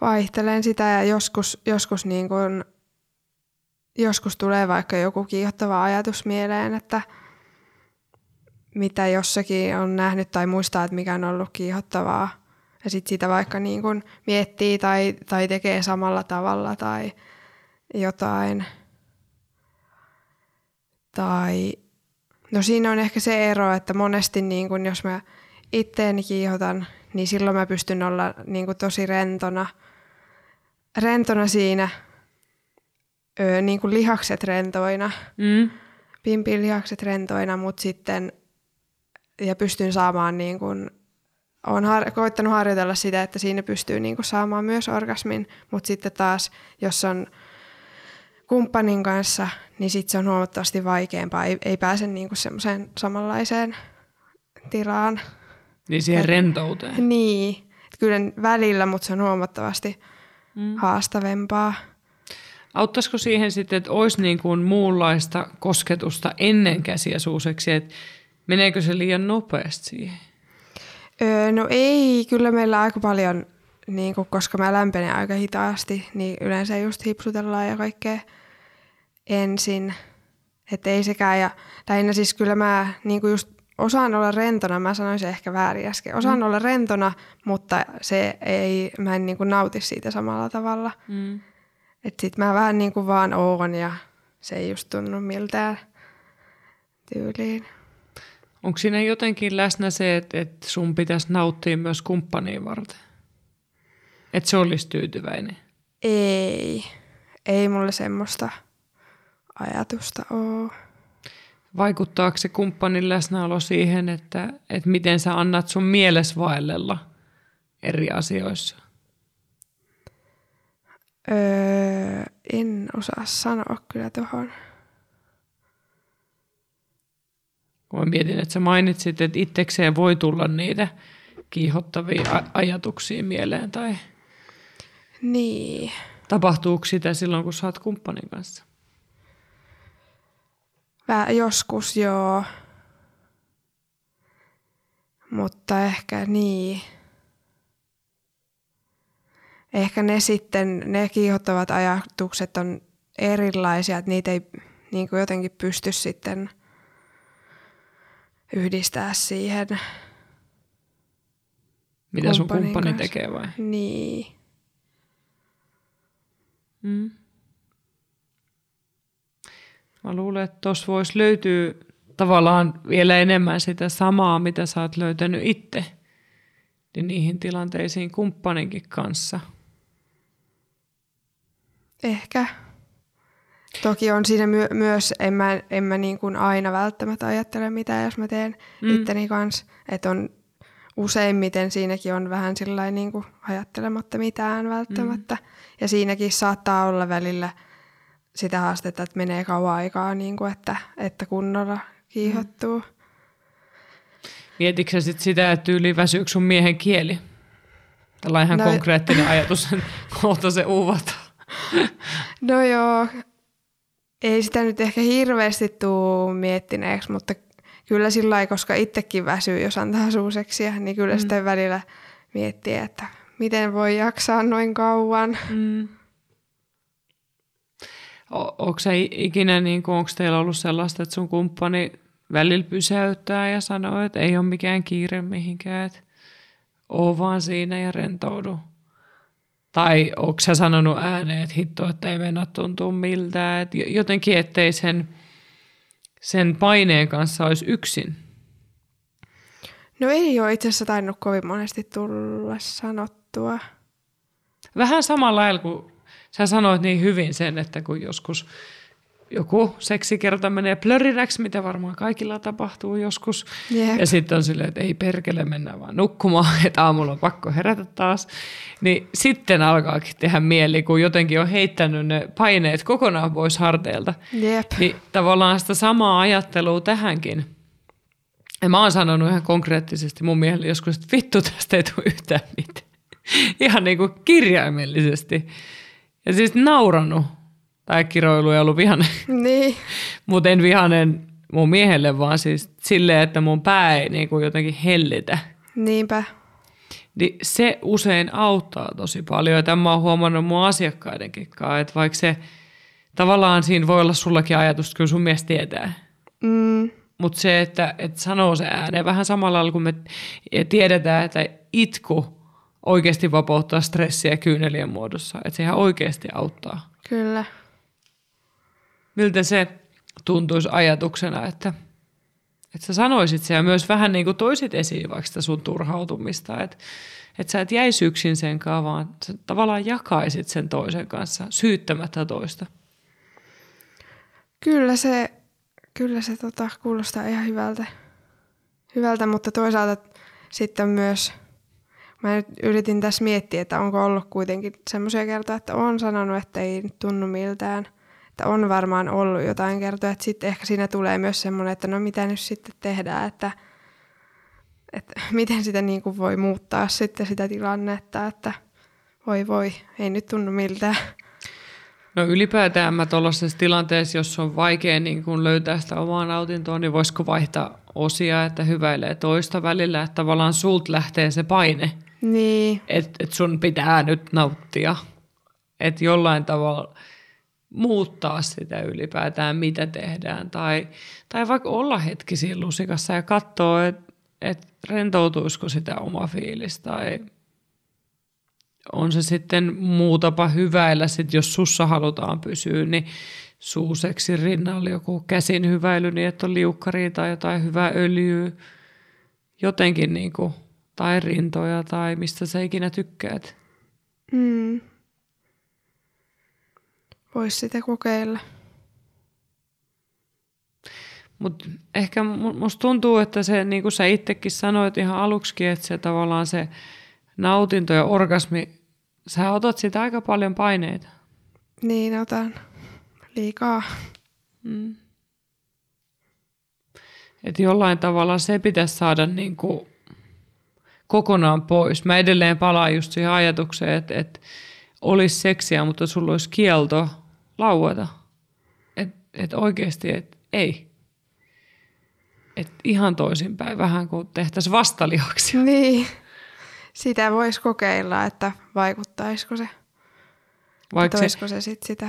Vaihtelen sitä ja joskus, niin kun, joskus tulee vaikka joku kiihottava ajatus mieleen, että mitä jossakin on nähnyt tai muistaa, että mikä on ollut kiihottavaa. Ja sitten sitä vaikka niin kun miettii tai tekee samalla tavalla tai jotain. Tai... No siinä on ehkä se ero, että monesti niin kun, jos mä itteeni kiihotan, niin silloin mä pystyn olla niin kuin tosi rentona siinä, niin kuin lihakset rentoina, pimpin lihakset rentoina, mutta sitten ja pystyn saamaan, niin kuin, olen koittanut harjoitella sitä, että siinä pystyy niin kuin saamaan myös orgasmin, mutta sitten taas, jos on kumppanin kanssa, niin sitten se on huomattavasti vaikeampaa, ei pääse niin kuin semmoiseen samanlaiseen tilaan. Niin siihen rentouteen. Niin. Kyllä välillä, mutta se on huomattavasti haastavempaa. Auttaisiko siihen sitten, että olisi niin kuin muunlaista kosketusta ennen käsiä suuseksi, että meneekö se liian nopeasti siihen? No ei, kyllä meillä aika paljon, niin kuin, koska mä lämpenen aika hitaasti, niin yleensä just hipsutellaan ja kaikkea ensin. Että ei sekään, ja lähinnä siis kyllä mä niin kuin just osaan olla rentona, mä sanoin se ehkä väärin äsken, osaan olla rentona, mutta se ei, mä en niin kuin nauti siitä samalla tavalla. Mm. Että sit mä vähän niin kuin vaan oon ja se ei just tunnu miltään tyyliin. Onko siinä jotenkin läsnä se, että sun pitäisi nauttia myös kumppaniin varten? Että se olisi tyytyväinen? Ei. Ei mulle semmoista ajatusta ole. Vaikuttaako se kumppanin läsnäolo siihen, että miten sä annat sun mieles vaellella eri asioissa? En osaa sanoa kyllä tuohon. Kun mietin, että sä mainitsit, että itsekseen voi tulla niitä kiihottavia ajatuksia mieleen. Tai niin. Tapahtuuko sitä silloin, kun sä oot kumppanin kanssa? Joskus joo. Mutta ehkä niin. Ehkä ne sitten, ne kiihottavat ajatukset on erilaisia, että niitä ei niin kuin jotenkin pysty sitten yhdistää siihen. Mitä sun kumppani tekee vai? Niin. Mm. Mä luulen, että tossa voisi löytyä tavallaan vielä enemmän sitä samaa, mitä sä oot löytänyt itse. Ja niihin tilanteisiin kumppaninkin kanssa. Ehkä. Toki on siinä myös, en mä niin kuin aina välttämättä ajattele mitään, jos mä teen itteni kanssa. Että on useimmiten siinäkin on vähän sillain niin kuin ajattelematta mitään välttämättä. Ja siinäkin saattaa olla välillä sitä haastetta, että menee kauan aikaa, niin kuin että kunnolla kiihottuu. Mietitkö sä sit sitä, että tyyli väsyykö sun miehen kieli? Tällainen ihan konkreettinen ajatus, kohta se uuvata. No joo. Ei sitä nyt ehkä hirveästi tule miettineeksi, mutta kyllä sillä lailla, koska itsekin väsyy, jos antaa suuseksia, niin kyllä sitten välillä miettii, että miten voi jaksaa noin kauan. Mm. Onko teillä ollut sellaista, että sun kumppani välillä pysäyttää ja sanoo, että ei ole mikään kiire mihinkään, että oo vaan siinä ja rentoudu? Tai onko sä sanonut ääneen, että hitto, että ei mennä tuntua miltään? Et jotenkin, ettei sen paineen kanssa olisi yksin. No ei ole itse asiassa tainnut kovin monesti tulla sanottua. Vähän samalla lailla, kun sä sanoit niin hyvin sen, että kun joskus joku seksikerta menee plörinäksi, mitä varmaan kaikilla tapahtuu joskus. Yep. Ja sitten on silleen, että ei perkele, mennä vaan nukkumaan, että aamulla on pakko herätä taas. Niin sitten alkaakin tehdä mieli, kun jotenkin on heittänyt ne paineet kokonaan pois harteilta. Yep. Niin tavallaan sitä samaa ajattelua tähänkin. Ja mä oon sanonut ihan konkreettisesti mun miehelle joskus, että vittu, tästä ei tule yhtään mitään. Ihan niin kuin kirjaimellisesti. Ja siis naurannut. Tai kiroilu ei ollut vihainen, niin. Mutta en vihainen mun miehelle, vaan siis silleen, että mun pää ei niin kuin jotenkin hellitä. Niinpä. Niin se usein auttaa tosi paljon. Ja tämän mä oon huomannut mun asiakkaidenkin kanssa, että vaikka se tavallaan siinä voi olla sullakin ajatus, että kyllä sun mies tietää. Mm. Mutta se, että sanoo se ääneen vähän samalla lailla, kun me tiedetään, että itku oikeasti vapauttaa stressiä kyynelien muodossa. Että se ihan oikeasti auttaa. Kyllä. Miltä se tuntuisi ajatuksena, että sä sanoisit se ja myös vähän niin kuin toisit esiin vaikka sitä sun turhautumista, että sä et jäisi yksin sen kanssa, vaan sä tavallaan jakaisit sen toisen kanssa syyttämättä toista. Kyllä se kuulostaa ihan hyvältä, mutta toisaalta sitten myös, mä nyt yritin tässä miettiä, että onko ollut kuitenkin semmoisia kertoja, että on sanonut, että ei tunnu miltään. On varmaan ollut jotain kertoa, että sitten ehkä siinä tulee myös semmoinen, että no mitä nyt sitten tehdään, että miten sitä niin kuin voi muuttaa sitten sitä tilannetta, että voi, ei nyt tunnu miltään. No ylipäätään mä tuollaisessa tilanteessa, jos on vaikea niin kun löytää sitä omaa nautintoa, niin voisiko vaihtaa osia, että hyväilee toista välillä, että tavallaan sult lähtee se paine, niin. Että et sun pitää nyt nauttia, että jollain tavalla muuttaa sitä ylipäätään, mitä tehdään, tai vaikka olla hetki siinä lusikassa ja katsoa, että et rentoutuisiko sitä oma fiilis, tai on se sitten muu tapa hyväillä, sit jos sussa halutaan pysyä, niin suuseksi rinnalle joku käsin hyväily, niin että on liukkaria tai jotain hyvää öljyä, jotenkin niin kuin, tai rintoja tai mistä sä ikinä tykkäät. Mm. Voisi sitä kokeilla. Mutta ehkä musta tuntuu, että se, niin kuin sä itsekin sanoit ihan aluksikin, että se tavallaan se nautinto ja orgasmi, sä otat siitä aika paljon paineita. Niin, otan liikaa. Mm. Että jollain tavalla se pitäisi saada niin kuin kokonaan pois. Mä edelleen palaan just siihen ajatukseen, että olisi seksiä, mutta sulla olisi kielto laueta. Että oikeasti, että ei. Että ihan toisinpäin, vähän kuin tehtäisiin vastalihaksia. Niin, sitä voisi kokeilla, että vaikuttaisiko se. Vaikka toisiko se sitten sitä,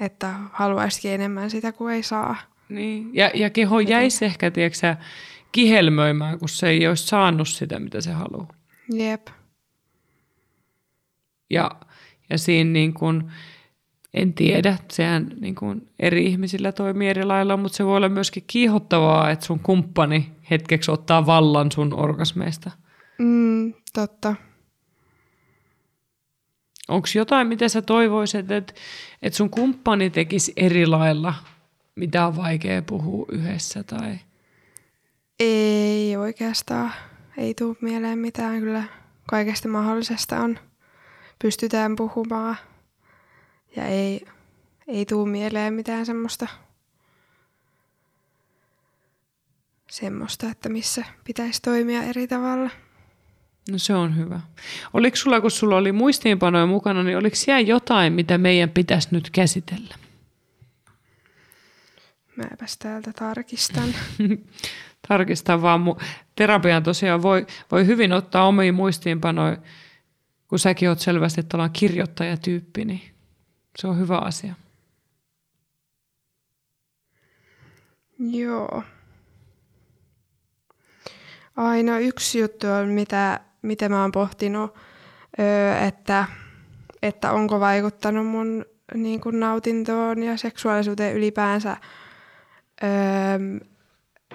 että haluaisikin enemmän sitä, kuin ei saa. Niin, ja keho jäisi ehkä, tiedätkö, kihelmöimään, kun se ei olisi saanut sitä, mitä se haluaa. Jep. Ja siinä niin kuin, en tiedä, sehän niin kuin eri ihmisillä toimii eri lailla, mutta se voi olla myöskin kiihottavaa, että sun kumppani hetkeksi ottaa vallan sun orgasmeista. Mm, totta. Onko jotain, mitä sä toivoisit, että sun kumppani tekisi eri lailla, mitä on vaikea puhua yhdessä? Tai? Ei oikeastaan. Ei tule mieleen mitään. Kyllä kaikesta mahdollisesta on. Pystytään puhumaan ja ei tuu mieleen mitään semmoista, että missä pitäisi toimia eri tavalla. No se on hyvä. Oliko sulla, kun sulla oli muistiinpanoja mukana, niin oliko siellä jotain, mitä meidän pitäisi nyt käsitellä? Mäpäs täältä tarkistan. Tarkistan vaan. Terapiaan tosiaan voi hyvin ottaa omiin muistiinpanoja. Kun säkin oot selvästi, että ollaan kirjoittajatyyppi, niin se on hyvä asia. Joo. Aina yksi juttu on, mitä mä oon pohtinut, että onko vaikuttanut mun niin kuin nautintoon ja seksuaalisuuteen ylipäänsä,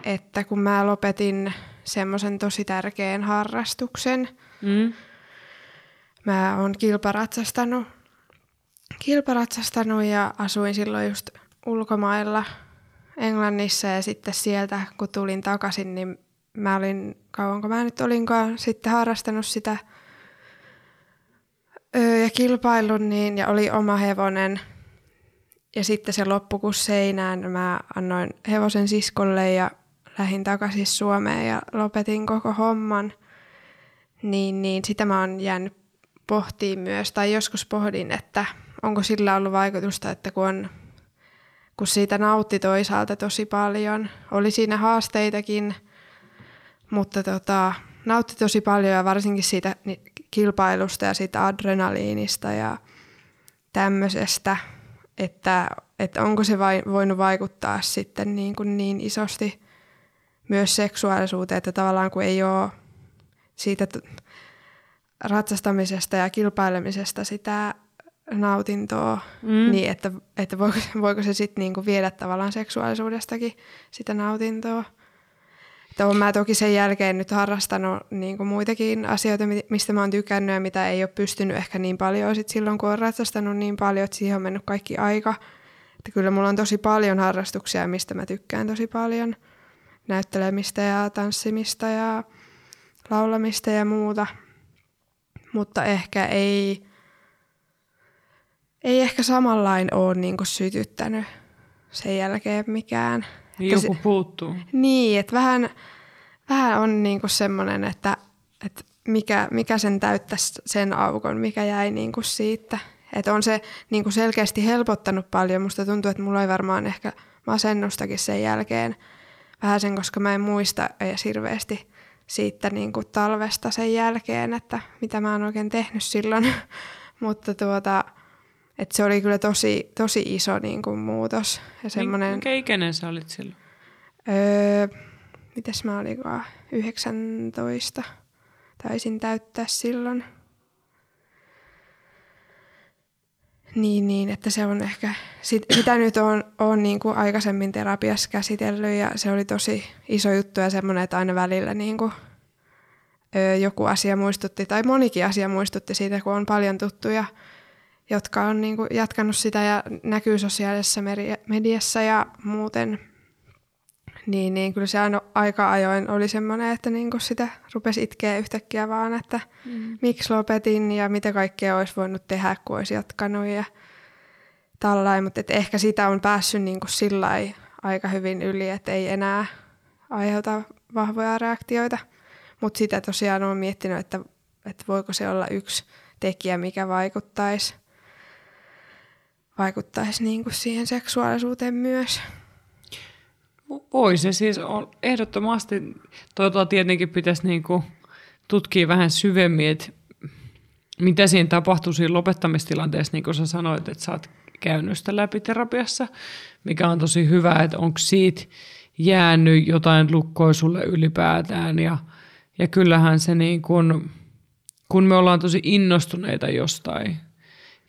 että kun mä lopetin semmoisen tosi tärkeän harrastuksen, mä oon kilparatsastanut ja asuin silloin just ulkomailla Englannissa ja sitten sieltä kun tulin takaisin, niin mä olin, kauanko mä nyt olinkaan sitten harrastanut sitä ja kilpaillut niin ja oli oma hevonen ja sitten se loppui kuin seinään. Mä annoin hevosen siskolle ja lähdin takaisin Suomeen ja lopetin koko homman, niin sitä mä oon jäänyt pohtiin myös, tai joskus pohdin, että onko sillä ollut vaikutusta, että kun siitä nautti toisaalta tosi paljon, oli siinä haasteitakin, mutta nautti tosi paljon ja varsinkin siitä kilpailusta ja siitä adrenaliinista ja tämmöisestä, että onko se voinut vaikuttaa sitten niin kuin niin isosti myös seksuaalisuuteen, että tavallaan kun ei ole siitä ratsastamisesta ja kilpailemisesta sitä nautintoa, niin että voiko se sitten niinku viedä tavallaan seksuaalisuudestakin sitä nautintoa. Että olen mä toki sen jälkeen nyt harrastanut niinku muitakin asioita, mistä mä oon tykännyt ja mitä ei ole pystynyt ehkä niin paljon sit silloin, kun olen ratsastanut niin paljon, että siihen on mennyt kaikki aika. Että kyllä mulla on tosi paljon harrastuksia, mistä mä tykkään tosi paljon. Näyttelemistä ja tanssimista ja laulamista ja muuta. Mutta ehkä ei ehkä samanlainen ole niinku sytyttänyt sen jälkeen mikään. Niin joku puuttuu. Niin, että vähän on niinku semmoinen, että mikä sen täyttäisi sen aukon, mikä jäi niinku siitä Että on se niin kuin selkeästi helpottanut paljon. Musta tuntuu, että mulla ei varmaan ehkä masennustakin sen jälkeen vähän sen, koska mä en muista edes hirveästi siitä niin kuin talvesta sen jälkeen, että mitä mä oon oikein tehnyt silloin. Mutta että se oli kyllä tosi, tosi iso niin kuin muutos. Ja semmoinen... Mikä ikäinen sä olit silloin? Mitäs mä olikaan? 19. Taisin täyttää silloin. Niin, että se on ehkä, sitä nyt on niin kuin aikaisemmin terapiassa käsitellyt ja se oli tosi iso juttu ja semmoinen, että aina välillä niin kuin, joku asia muistutti tai monikin asia muistutti siitä, kun on paljon tuttuja, jotka on niin kuin jatkanut sitä ja näkyy sosiaalisessa mediassa ja muuten. Niin kyllä se aika ajoin oli semmoinen, että niin kuin sitä rupesi itkeä yhtäkkiä vaan, että miksi lopetin ja mitä kaikkea olisi voinut tehdä, kun olisi jatkanut ja tällainen. Mutta ehkä sitä on päässyt niin kuin sillai aika hyvin yli, että ei enää aiheuta vahvoja reaktioita. Mutta sitä tosiaan olen miettinyt, että voiko se olla yksi tekijä, mikä vaikuttaisi niin kuin siihen seksuaalisuuteen myös. Voi se siis on ehdottomasti, tietenkin pitäisi niinku tutkia vähän syvemmin, että mitä siinä tapahtuu siinä lopettamistilanteessa, niin kuin sä sanoit, että sä oot käynyt sitä läpi terapiassa, mikä on tosi hyvä, että onko siitä jäänyt jotain lukkoa sulle ylipäätään. Ja kyllähän se, niin kun me ollaan tosi innostuneita jostain,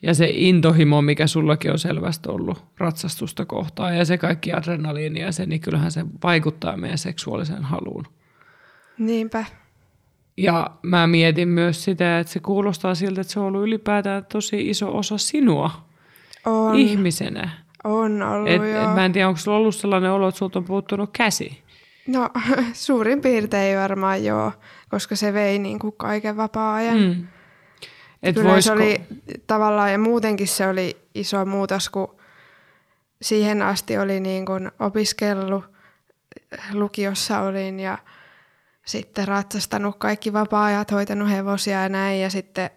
ja se intohimo, mikä sullakin on selvästi ollut ratsastusta kohtaan ja se kaikki adrenaliini ja se, niin kyllähän se vaikuttaa meidän seksuaaliseen haluun. Niinpä. Ja mä mietin myös sitä, että se kuulostaa siltä, että se on ollut ylipäätään tosi iso osa sinua ihmisenä. On ollut joo. Mä en tiedä, onko sulla ollut sellainen olo, että sulta on puuttunut käsi? No suurin piirtein varmaan joo, koska se vei niin kuin kaiken vapaa-ajan. Kyllä voisiko... se oli tavallaan, ja muutenkin se oli iso muutos, kun siihen asti oli niin kuin opiskellut, lukiossa olin ja sitten ratsastanut kaikki vapaa-ajat, hoitanut hevosia ja näin. Ja sitten,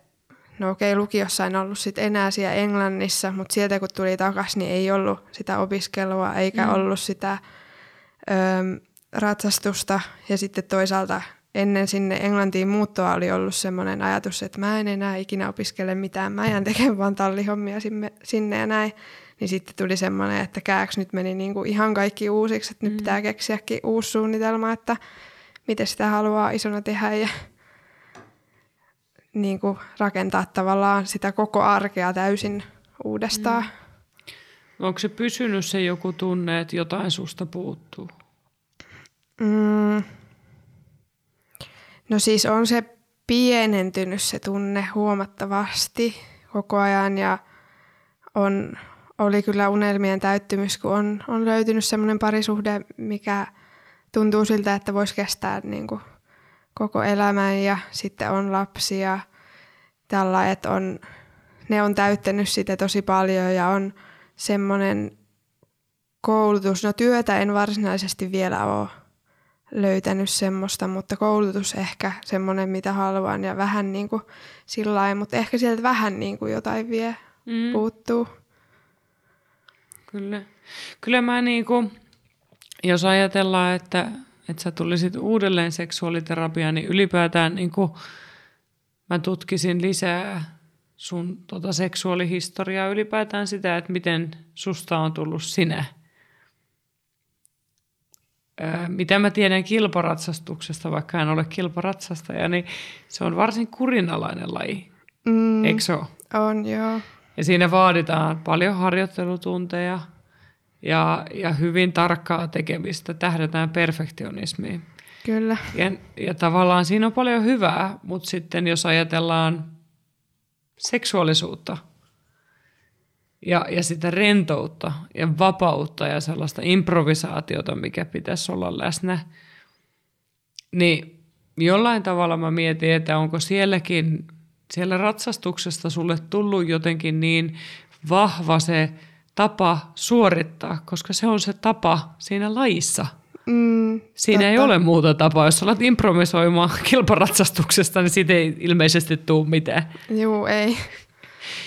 lukiossa en ollut sit enää siellä Englannissa, mutta sieltä kun tuli takaisin, niin ei ollut sitä opiskelua eikä ollut sitä ratsastusta ja sitten toisaalta... Ennen sinne Englantiin muuttoa oli ollut semmoinen ajatus, että mä en enää ikinä opiskele mitään, mä jään tekemään vaan tallihommia sinne ja näin. Niin sitten tuli semmoinen, että kääks nyt meni niinku ihan kaikki uusiksi, että nyt pitää keksiäkin uusi suunnitelma, että miten sitä haluaa isona tehdä ja niinku rakentaa tavallaan sitä koko arkea täysin uudestaan. Onko se pysynyt se joku tunne, että jotain susta puuttuu? No siis on se pienentynyt se tunne huomattavasti koko ajan ja oli kyllä unelmien täyttymys, kun on löytynyt semmoinen parisuhde, mikä tuntuu siltä, että voisi kestää niin kuin koko elämän ja sitten on lapsia. Tällä, että ne on täyttänyt sitä tosi paljon ja on semmoinen koulutus. No työtä en varsinaisesti vielä ole löytänyt semmoista, mutta koulutus ehkä semmoinen, mitä haluan ja vähän niin kuin sillä lailla, mutta ehkä sieltä vähän niin kuin jotain vielä puuttuu. Kyllä mä niin kuin, jos ajatellaan, että sä tulisit uudelleen seksuaaliterapiaan, niin ylipäätään niin kuin mä tutkisin lisää sun seksuaalihistoriaa, ylipäätään sitä, että miten susta on tullut sinä. Mitä mä tiedän kilparatsastuksesta, vaikka en ole kilparatsastaja, niin se on varsin kurinalainen laji, eikö se ole? On, joo. Ja siinä vaaditaan paljon harjoittelutunteja ja hyvin tarkkaa tekemistä, tähdätään perfektionismiin. Kyllä. Ja tavallaan siinä on paljon hyvää, mutta sitten jos ajatellaan seksuaalisuutta ja sitä rentoutta ja vapautta ja sellaista improvisaatiota, mikä pitäisi olla läsnä, niin jollain tavalla mä mietin, että onko siellä ratsastuksesta sulle tullut jotenkin niin vahva se tapa suorittaa, koska se on se tapa siinä lajissa. Siinä ei ole muuta tapaa. Jos olet improvisoimaan kilparatsastuksesta, niin siitä ei ilmeisesti tule mitään. Joo, ei.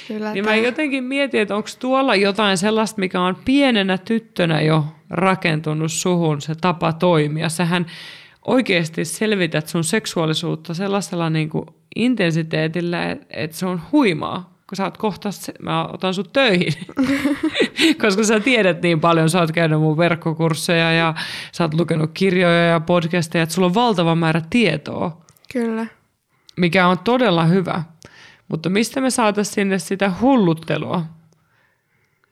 Kyllä, niin mä jotenkin mietin, että onko tuolla jotain sellaista, mikä on pienenä tyttönä jo rakentunut suhun, se tapa toimia. Sähän oikeasti selvität sun seksuaalisuutta sellaisella niin kuin intensiteetillä, että se on huimaa. Kun sä oot kohta, mä otan sut töihin, koska sä tiedät niin paljon, sä oot käynyt mun verkkokursseja ja sä oot lukenut kirjoja ja podcasteja, että sulla on valtava määrä tietoa. Kyllä. Mikä on todella hyvä. Mutta mistä me saataisiin sinne sitä hulluttelua?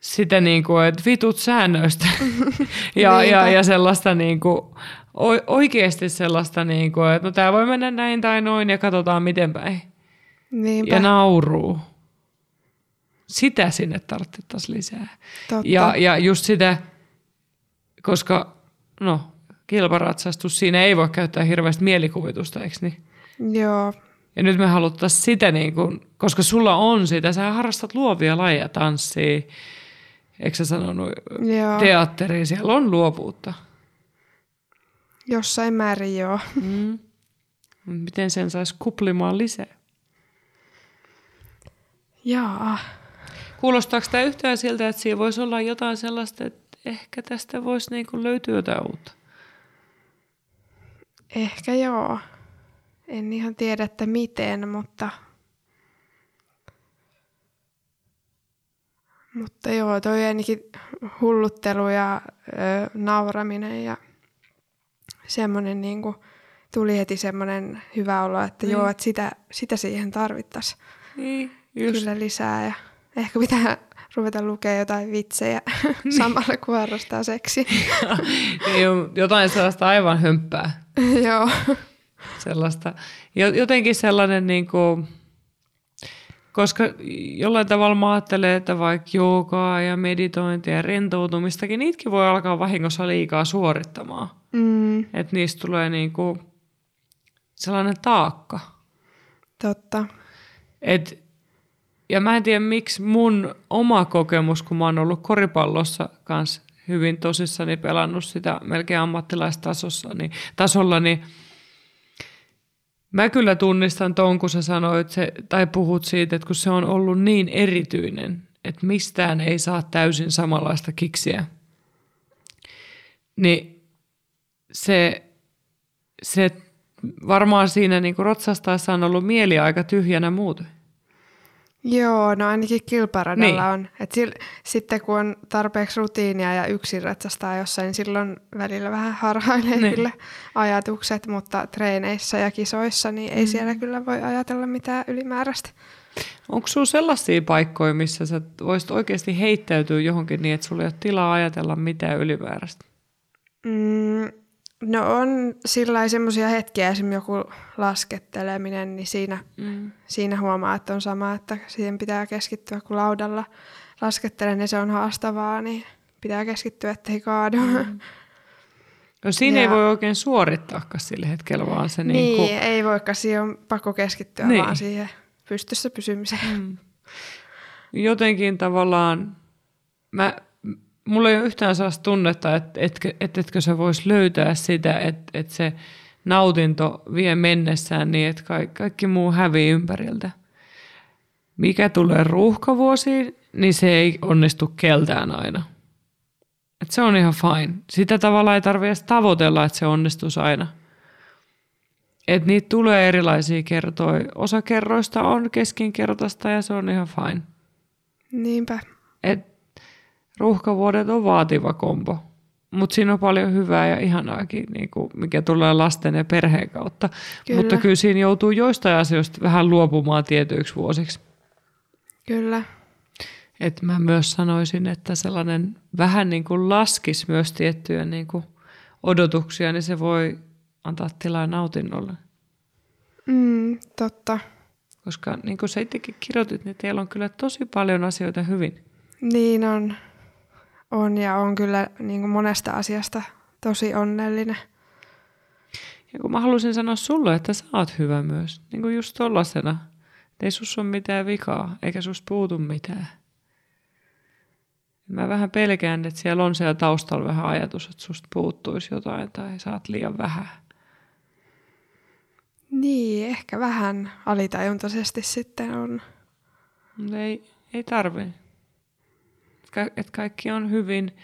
Sitä niin kuin, että vitut säännöistä. ja sellaista niin kuin, oikeasti sellaista niin kuin, että no tää voi mennä näin tai noin ja katsotaan miten päin. Niinpä. Ja nauruu. Sitä sinne tarvittaisiin lisää. Totta. Ja just sitä, koska no kilparatsastus, siinä ei voi käyttää hirveästi mielikuvitusta, eikö niin? Joo. Ja nyt me haluttaisiin sitä, niin kun, koska sulla on sitä, sä harrastat luovia lajeja, tanssia, eikö sä sanonut, teatteria, siellä on luovuutta. Jossain määrin joo. Mm. Miten sen saisi kuplimaan lisää? Jaa. Kuulostaako tämä yhtään siltä, että siinä voisi olla jotain sellaista, että ehkä tästä voisi niin kuin löytyä jotain uutta? Ehkä joo. En ihan tiedä, että miten, mutta joo, toi ainakin hulluttelu ja nauraminen ja semmoinen niin kuin tuli heti semmoinen hyvä olo, että niin. Joo, että sitä siihen tarvittaisiin niin, kyllä lisää ja ehkä pitää ruveta lukemaan jotain vitsejä samalla kun harrastaa seksiä. Jotain sellaista aivan hömppää. Joo. Sellaista. Jotenkin sellainen, niin kuin, koska jollain tavalla mä ajattelen, että vaikka joogaa ja meditointia ja rentoutumistakin, niitäkin voi alkaa vahingossa liikaa suorittamaan. Mm. Että niistä tulee niin kuin sellainen taakka. Totta. Ja mä en tiedä, miksi mun oma kokemus, kun mä oon ollut koripallossa kanssa hyvin tosissani pelannut sitä melkein ammattilaistasolla, niin mä kyllä tunnistan ton, kun sä sanoit tai puhut siitä, että kun se on ollut niin erityinen, että mistään ei saa täysin samanlaista kiksiä. Niin se varmaan siinä niin kuin rotsastaessa on ollut mieli aika tyhjänä muuten. Joo, no ainakin kilparadalla niin on. Et sitten kun on tarpeeksi rutiinia ja yksin ratsastaa jossain, niin silloin välillä vähän harhailee kyllä ajatukset, mutta treeneissä ja kisoissa niin ei siellä kyllä voi ajatella mitään ylimääräistä. Onko sinulla sellaisia paikkoja, missä sä voisit oikeasti heittäytyä johonkin niin, että sulla ei ole tilaa ajatella mitään ylimääräistä? No on sellaisia hetkiä, esimerkiksi joku lasketteleminen, niin siinä huomaa, että on sama, että siihen pitää keskittyä, kun laudalla laskettelen ja se on haastavaa, niin pitää keskittyä, ettei kaadu. Mm. No siinä ei voi oikein suorittaakaan sillä hetkellä, vaan se niin kuin ei voikaan, siihen on pakko keskittyä vaan siihen pystyssä pysymiseen. Mm. Jotenkin tavallaan mulla ei ole yhtään sellaista tunnetta, että etkö sä vois löytää sitä, että se nautinto vie mennessään niin, että kaikki muu hävii ympäriltä. Mikä tulee ruuhkavuosiin, niin se ei onnistu keltään aina. Et se on ihan fine. Sitä tavalla ei tarvitse edes tavoitella, että se onnistuisi aina. Et niitä tulee erilaisia kertoja. Osa kerroista on keskinkertaista ja se on ihan fine. Niinpä. Ruuhkavuodet on vaativa kombo, mutta siinä on paljon hyvää ja ihanaakin, niin kuin mikä tulee lasten ja perheen kautta. Kyllä. Mutta kyllä siinä joutuu joistain asioista vähän luopumaan tietyiksi vuosiksi. Kyllä. Et mä myös sanoisin, että sellainen vähän niin kuin laskisi myös tiettyjä niin kuin odotuksia, niin se voi antaa tilaa nautinnolle. Totta. Koska niin kuin sä itsekin kirjoitit, niin teillä on kyllä tosi paljon asioita hyvin. Niin on. On ja on kyllä niin kuin monesta asiasta tosi onnellinen. Ja kun mä halusin sanoa sulle, että sä oot hyvä myös. Niin kuin just tollasena. Ei sus ole mitään vikaa, eikä sus puutu mitään. Mä vähän pelkään, että siellä on siellä taustalla vähän ajatus, että susta puuttuisi jotain tai sä oot liian vähän. Niin, ehkä vähän alitajuntaisesti sitten on. Ei tarvitse. Että kaikki on hyvin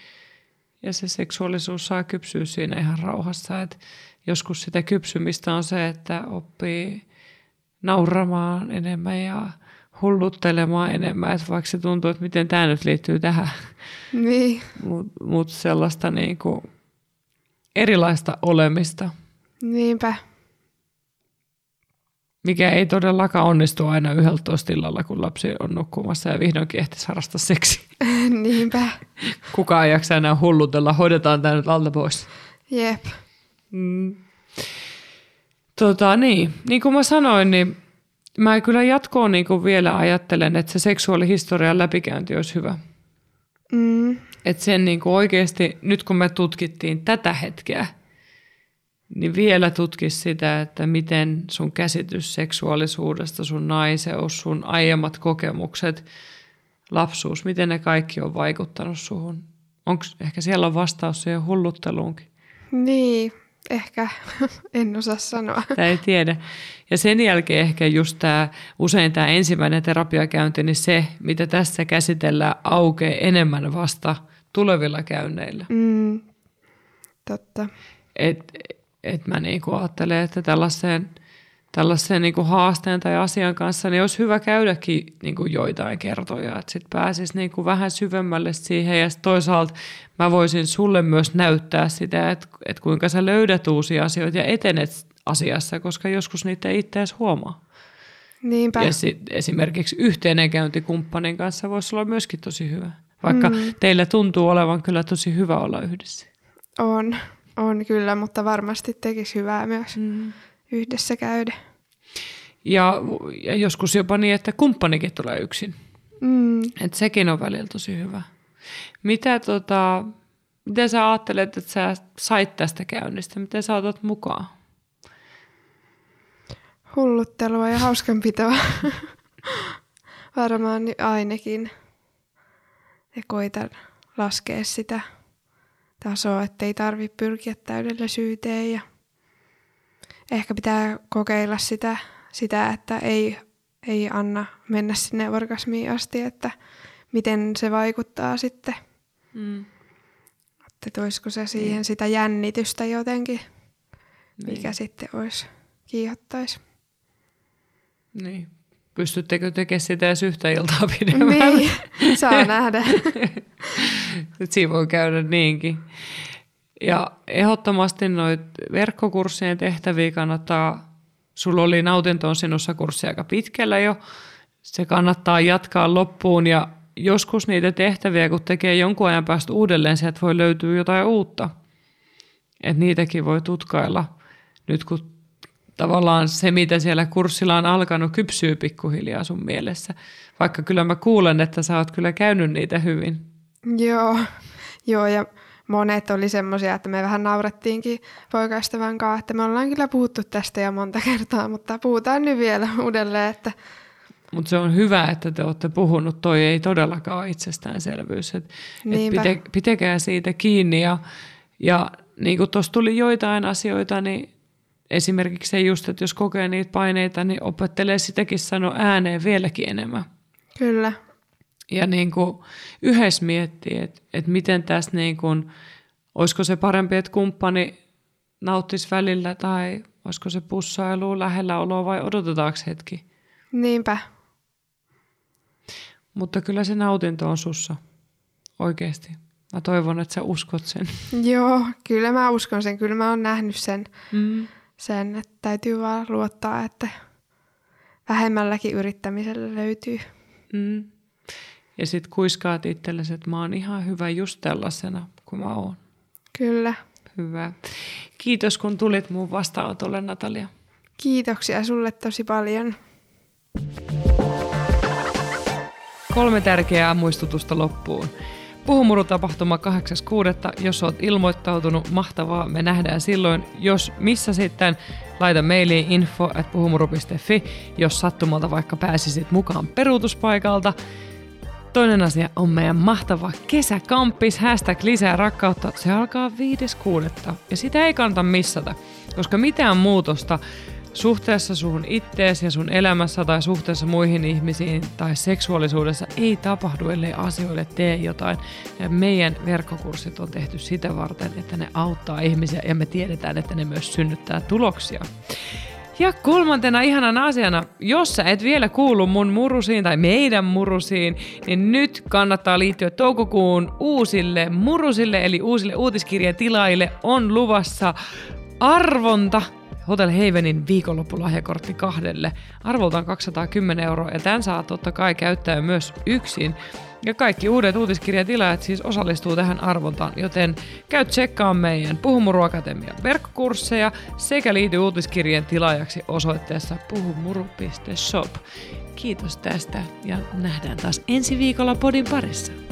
ja se seksuaalisuus saa kypsyä siinä ihan rauhassa. Et joskus sitä kypsymistä on se, että oppii nauramaan enemmän ja hulluttelemaan enemmän. Et vaikka se tuntuu, että miten tämä nyt liittyy tähän. Niin. Mutta sellaista niinku erilaista olemista. Niinpä. Mikä ei todellakaan onnistu aina 11 illalla, kun lapsi on nukkumassa ja vihdoinkin ehtisi harrastaa seksiä. Niinpä. Kukaan ei jaksa enää hullutella. Hoidetaan tämä nyt alta pois. Jep. Mm. Niin kuin mä sanoin, niin mä kyllä jatkoon niin kuin vielä ajattelen, että se seksuaalihistorian läpikäynti olisi hyvä. Mm. Että sen niin kuin oikeasti, nyt kun me tutkittiin tätä hetkeä, niin vielä tutki sitä, että miten sun käsitys seksuaalisuudesta, sun naiseus, sun aiemmat kokemukset, lapsuus, miten ne kaikki on vaikuttanut suhun. Onko ehkä siellä on vastaus siihen hullutteluunkin? Niin, ehkä. En osaa sanoa. Tää ei tiedä. Ja sen jälkeen ehkä just usein tämä ensimmäinen terapiakäynti, niin se, mitä tässä käsitellään, aukeaa enemmän vasta tulevilla käynneillä. Mm, totta. Että mä niinku ajattelen, että tällaiseen niinku haasteen tai asian kanssa niin olisi hyvä käydäkin niinku joitain kertoja. Että sitten pääsisi niinku vähän syvemmälle siihen ja toisaalta mä voisin sulle myös näyttää sitä, että kuinka sä löydät uusia asioita ja etenet asiassa, koska joskus niitä ei itse edes huomaa. Niinpä. Ja esimerkiksi yhteinen käynti kumppanin kanssa voisi olla myöskin tosi hyvä. Vaikka teillä tuntuu olevan kyllä tosi hyvä olla yhdessä. On kyllä, mutta varmasti tekisi hyvää myös yhdessä käydä. Ja joskus jopa niin, että kumppanikin tulee yksin. Mm. Et sekin on välillä tosi hyvä. Miten sä ajattelet, että sä sait tästä käynnistä? Miten sä otat mukaan? Hulluttelua ja hauskanpitoa. Varmaan ainakin. Ja koitan laskea sitä tasoa, ettei tarvitse pyrkiä täydellisyyteen ja ehkä pitää kokeilla sitä että ei anna mennä sinne orgasmiin asti, että miten se vaikuttaa sitten. Mm. Että olisiko se siihen sitä jännitystä jotenkin, mikä sitten kiihottaisi. Niin. Pystyttekö tekemään sitä edes yhtä iltaa pidemmälle? Niin, saa nähdä. Nyt siinä voi käydä niinkin. Ja ehdottomasti noita verkkokurssien tehtäviä kannattaa, sulla oli nautintoon sinussa kurssi aika pitkällä jo, se kannattaa jatkaa loppuun ja joskus niitä tehtäviä, kun tekee jonkun ajan päästä uudelleen, sieltä voi löytyä jotain uutta. Että niitäkin voi tutkailla nyt kun tavallaan se, mitä siellä kurssilla on alkanut, kypsyy pikkuhiljaa sun mielessä. Vaikka kyllä mä kuulen, että sä oot kyllä käynyt niitä hyvin. Joo ja monet oli semmoisia, että me vähän naurettiinkin poikaystävän kanssa, että me ollaan kyllä puhuttu tästä jo monta kertaa, mutta puhutaan nyt vielä uudelleen. Että mutta se on hyvä, että te olette puhunut. Toi ei todellakaan ole itsestäänselvyys. Pitäkää siitä kiinni ja niin kuin tuossa tuli joitain asioita, niin esimerkiksi se just, että jos kokee niitä paineita, niin opettelee sitäkin sanoa ääneen vieläkin enemmän. Kyllä. Ja niin kuin yhdessä miettii, että miten tässä niin kuin, olisiko se parempi, että kumppani nauttisi välillä tai olisiko se pussailu, lähellä oloa vai odotetaanko hetki? Niinpä. Mutta kyllä se nautinto on sussa. Oikeasti. Mä toivon, että sä uskot sen. Joo, kyllä mä uskon sen. Kyllä mä oon nähnyt sen. Mm. Sen, että täytyy vaan luottaa, että vähemmälläkin yrittämisellä löytyy. Mm. Ja sitten kuiskaat itsellesi, että mä oon ihan hyvä just tällaisena kuin mä oon. Kyllä. Hyvä. Kiitos kun tulit mun vastaanotolle, Natalia. Kiitoksia sulle tosi paljon. 3 tärkeää muistutusta loppuun. Puhumuru-tapahtuma 8.6. Jos olet ilmoittautunut, mahtavaa, me nähdään silloin. Jos missä sitten, laita mailiin info@puhumuru.fi, jos sattumalta vaikka pääsisit mukaan peruutuspaikalta. Toinen asia on meidän mahtava kesäkamppis, #lisäärakkautta. Se alkaa 5.6. ja sitä ei kannata missata, koska mitään muutosta suhteessa suhun ittees ja sun elämässä tai suhteessa muihin ihmisiin tai seksuaalisuudessa ei tapahdu, ellei asioille tee jotain. Ja meidän verkkokurssit on tehty sitä varten, että ne auttaa ihmisiä ja me tiedetään, että ne myös synnyttää tuloksia. Ja kolmantena ihanan asiana, jos sä et vielä kuulu mun murusiin tai meidän murusiin, niin nyt kannattaa liittyä toukokuun uusille murusille, eli uusille uutiskirjeen tilaille on luvassa arvonta Hotel Havenin viikonloppulahjakortti 2. Arvoltaan 210 €, ja tämän saa totta kai käyttää myös yksin. Ja kaikki uudet uutiskirjatilaajat siis osallistuu tähän arvontaan, joten käy tsekkaan meidän Puhumuru Akatemian verkkokursseja sekä liity uutiskirjeen tilaajaksi osoitteessa puhumuru.shop. Kiitos tästä ja nähdään taas ensi viikolla podin parissa.